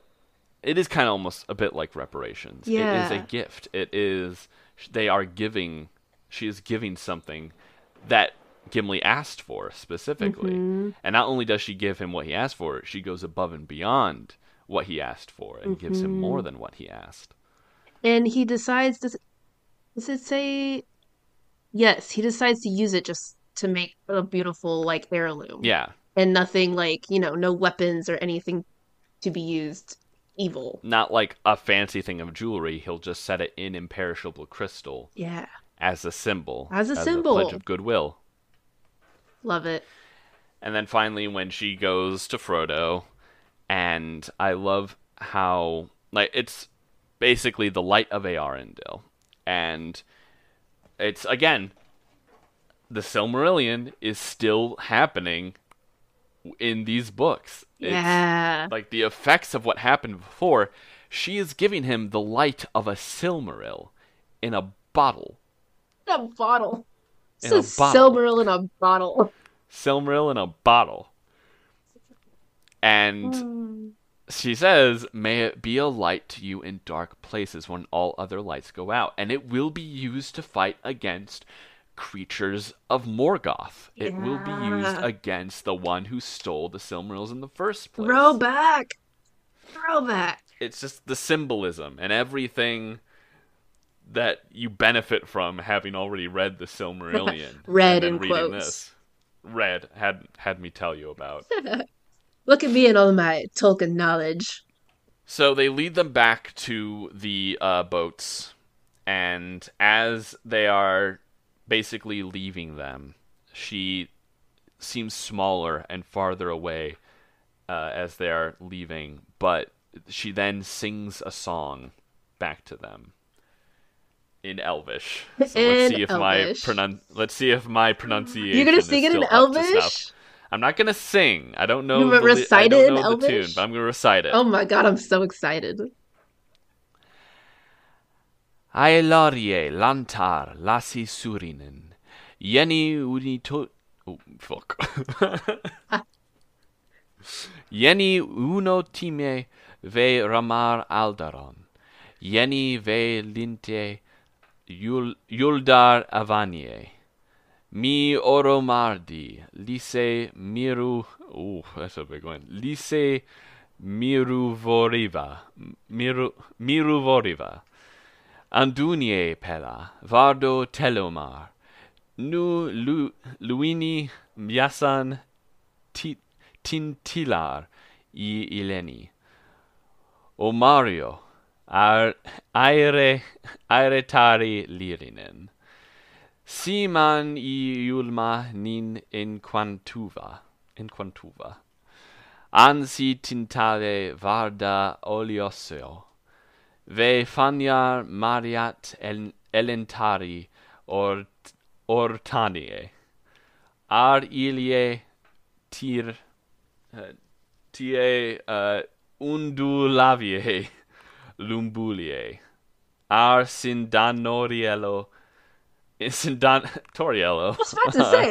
It is kind of almost a bit like reparations. Yeah. It is a gift. It is. They are giving. She is giving something that Gimli asked for specifically. Mm-hmm. And not only does she give him what he asked for, she goes above and beyond what he asked for and gives him more than what he asked. And he decides he decides to use it just to make a beautiful heirloom. Yeah. And nothing no weapons or anything to be used evil. Not like a fancy thing of jewelry. He'll just set it in imperishable crystal. Yeah. As a symbol. As a pledge of goodwill. Love it. And then finally, when she goes to Frodo, and I love how it's basically the light of Eärendil, and it's again the Silmarillion is still happening in these books. Yeah. It's like the effects of what happened before. She is giving him the light of a Silmaril in a bottle. In a bottle. This is Silmaril in a bottle. Silmaril in a bottle. And she says, "May it be a light to you in dark places when all other lights go out. And it will be used to fight against creatures of Morgoth. It will be used against the one who stole the Silmarils in the first place." Throwback. It's just the symbolism and everything that you benefit from having already read the Silmarillion. Read in quotes. This. Read had me tell you about. Look at me and all my Tolkien knowledge. So they lead them back to the boats, and as they are basically leaving them, she seems smaller and farther away as they are leaving, but she then sings a song back to them in Elvish. So let's see if my pronunciation. You're gonna sing it in Elvish? I'm not gonna sing. I don't know. I don't know the tune, but I'm gonna recite it. Oh my god, I'm so excited. Aelarie lantar lasi surinen yeni unito. Oh fuck. Yeni unotime ve ramar aldaron. Yeni ve linte yuldar avanie. Mi oromardi lise miru. Ooh, that's a big one. Lise miruvoriva. Miruvoriva. Andunie pela. Vardo telomar. Nu luini myasan tintilar I ileni. O Mario. Aire tari lirinen. Siman I Yulma nin in quantuva. Ansi tintale Varda olioseo. Ve fanyar mariat elentari ortanie. Ar ilie tie undulavie lumbulie. Ar sindanoriello. Toriello. I was about to say,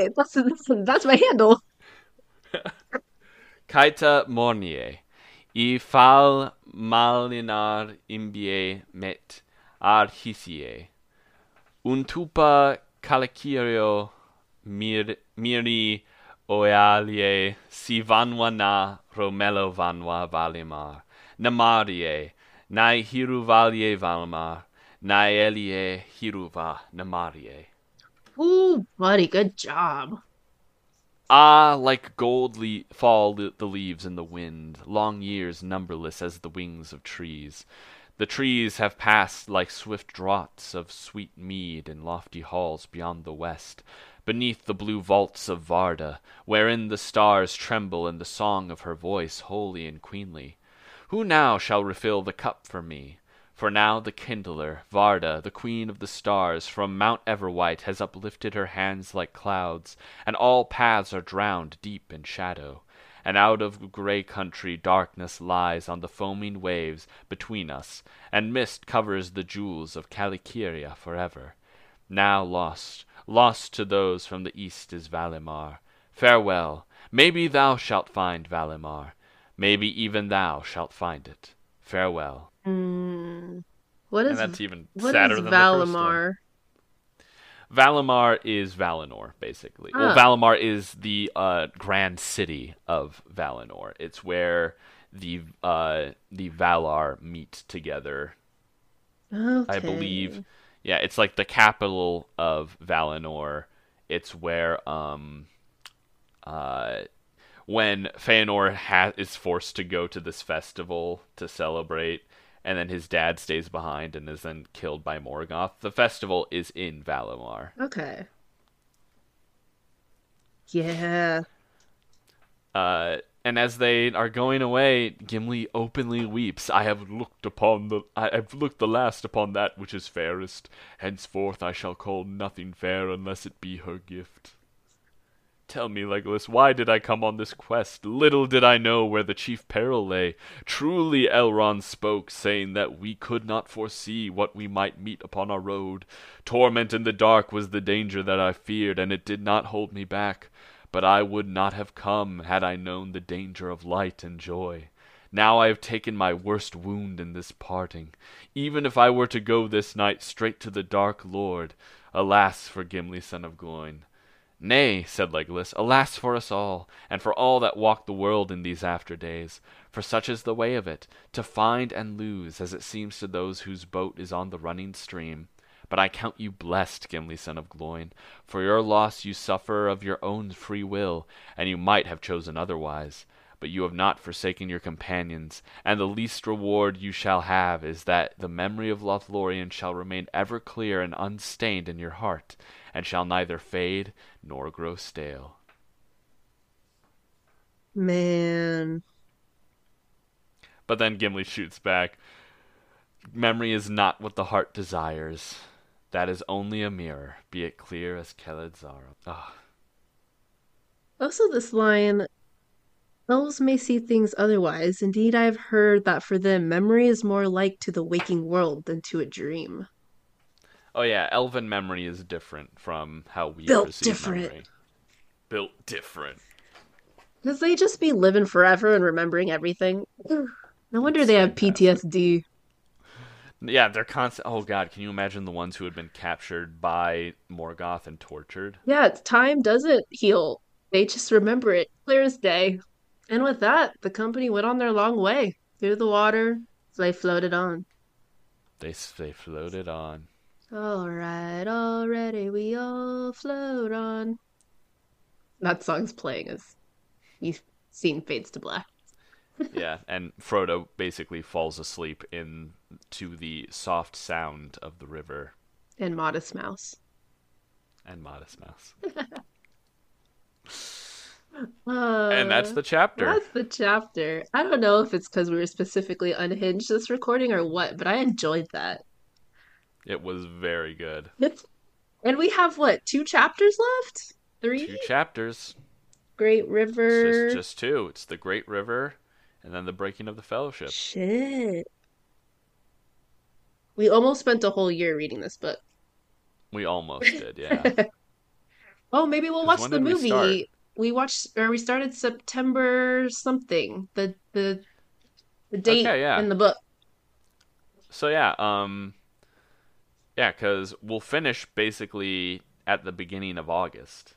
that's my handle. Kaita mornie, I fal malinar imbie met arhisie, untupa calacirio miri oealie si vanwana romelo vanwa valimar, namarie, nai hiruvalie valmar, Naelie Hiruva Namarie. Ooh, buddy, good job. Ah, like gold fall the leaves in the wind, long years numberless as the wings of trees. The trees have passed like swift draughts of sweet mead in lofty halls beyond the west, beneath the blue vaults of Varda, wherein the stars tremble in the song of her voice, holy and queenly. Who now shall refill the cup for me? For now the kindler, Varda, the queen of the stars, from Mount Everwhite has uplifted her hands like clouds, and all paths are drowned deep in shadow. And out of grey country darkness lies on the foaming waves between us, and mist covers the jewels of Kalikiria forever. Now lost to those from the east is Valimar. Farewell, maybe thou shalt find Valimar, maybe even thou shalt find it. Farewell. That's even sadder than Valimar? The first one. Valimar is Valinor, basically. Ah. Well, Valimar is the grand city of Valinor. It's where the Valar meet together. Okay. I believe. Yeah, it's like the capital of Valinor. It's where when Fëanor is forced to go to this festival to celebrate. And then his dad stays behind and is then killed by Morgoth. The festival is in Valimar. Okay. Yeah. And as they are going away, Gimli openly weeps. I have looked the last upon that which is fairest. Henceforth I shall call nothing fair unless it be her gift. Tell me, Legolas, why did I come on this quest? Little did I know where the chief peril lay. Truly Elrond spoke, saying that we could not foresee what we might meet upon our road. Torment in the dark was the danger that I feared, and it did not hold me back. But I would not have come had I known the danger of light and joy. Now I have taken my worst wound in this parting. Even if I were to go this night straight to the Dark Lord, alas for Gimli, son of Glóin. Nay, said Legolas, alas for us all, and for all that walk the world in these after days, for such is the way of it, to find and lose, as it seems to those whose boat is on the running stream. But I count you blessed, Gimli, son of Glóin, for your loss you suffer of your own free will, and you might have chosen otherwise. But you have not forsaken your companions, and the least reward you shall have is that the memory of Lothlórien shall remain ever clear and unstained in your heart, and shall neither fade nor grow stale. Man. But then Gimli shoots back. Memory is not what the heart desires. That is only a mirror, be it clear as Keled Zara. Oh. Also this line, elves may see things otherwise. Indeed, I have heard that for them, memory is more like to the waking world than to a dream. Oh yeah, elven memory is different from how we perceive memory. Built different. Because they just be living forever and remembering everything. No wonder they have PTSD. Yeah, they're constant. Oh god, can you imagine the ones who had been captured by Morgoth and tortured? Yeah, time doesn't heal. They just remember it clear as day. And with that, the company went on their long way. Through the water, they floated on. They floated on. All right, already we all float on. That song's playing as the scene fades to black. Yeah, and Frodo basically falls asleep to the soft sound of the river. And Modest Mouse. And that's the chapter. I don't know if it's because we were specifically unhinged this recording or what, but I enjoyed that. It was very good. And we have, what, 2 chapters left? 3? 2 chapters. Great River. Just 2. It's the Great River and then the Breaking of the Fellowship. Shit. We almost spent a whole year reading this book. We almost did, yeah. Oh, maybe we'll watch the movie. We started September something. The date in the book. So yeah, yeah, because we'll finish basically at the beginning of August.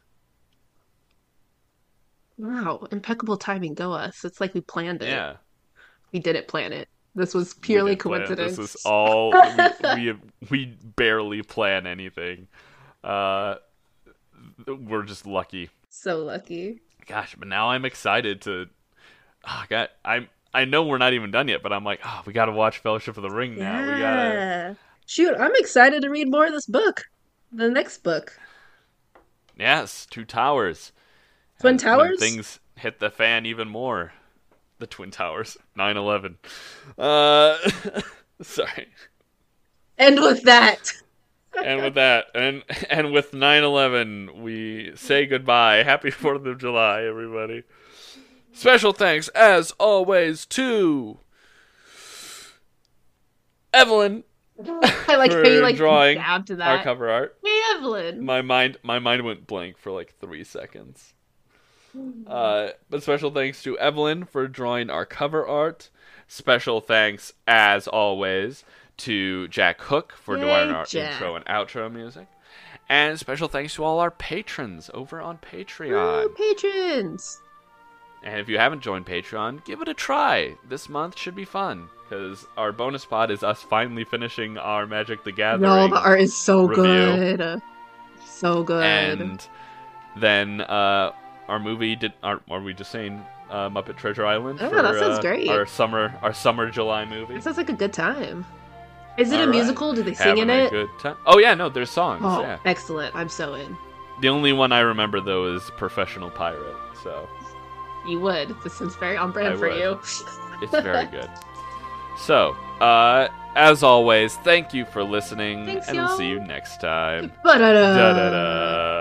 Wow, impeccable timing, go us. It's like we planned it. Yeah, we didn't plan it. This was purely coincidence. This is all we barely plan anything. We're just lucky. So lucky. Gosh, but now I'm excited to. Oh, God, I know we're not even done yet, but I'm like, oh, we got to watch Fellowship of the Ring now. Yeah. Shoot, I'm excited to read more of this book. The next book. Yes, Two Towers. Twin Towers? When things hit the fan even more. The Twin Towers. 9/11. Sorry. And with that. And with 9/11, we say goodbye. Happy 4th of July, everybody. Special thanks, as always, to Evelyn. I like how you like drawing to that. Our cover art. Hey, Evelyn. My mind went blank for like 3 seconds. But special thanks to Evelyn for drawing our cover art. Special thanks, as always, to Jack Hook for doing our intro and outro music. And special thanks to all our patrons over on Patreon. Ooh, patrons! And if you haven't joined Patreon, give it a try. This month should be fun, because our bonus pod is us finally finishing our Magic the Gathering review. No, the art is so good. So good. And then our movie, are we just saying Muppet Treasure Island? Oh, that sounds great. Our summer July movie. That sounds like a good time. Is it all a musical? Right. Do they sing Having in it? Good time. Oh, yeah, no, there's songs. Oh, yeah. Excellent. I'm so in. The only one I remember, though, is Professional Pirate, so. You would. This seems very on brand for you. It's very good. So, as always, thank you for listening. Thanks, and we'll see you next time. Ba-da-da. Da-da-da.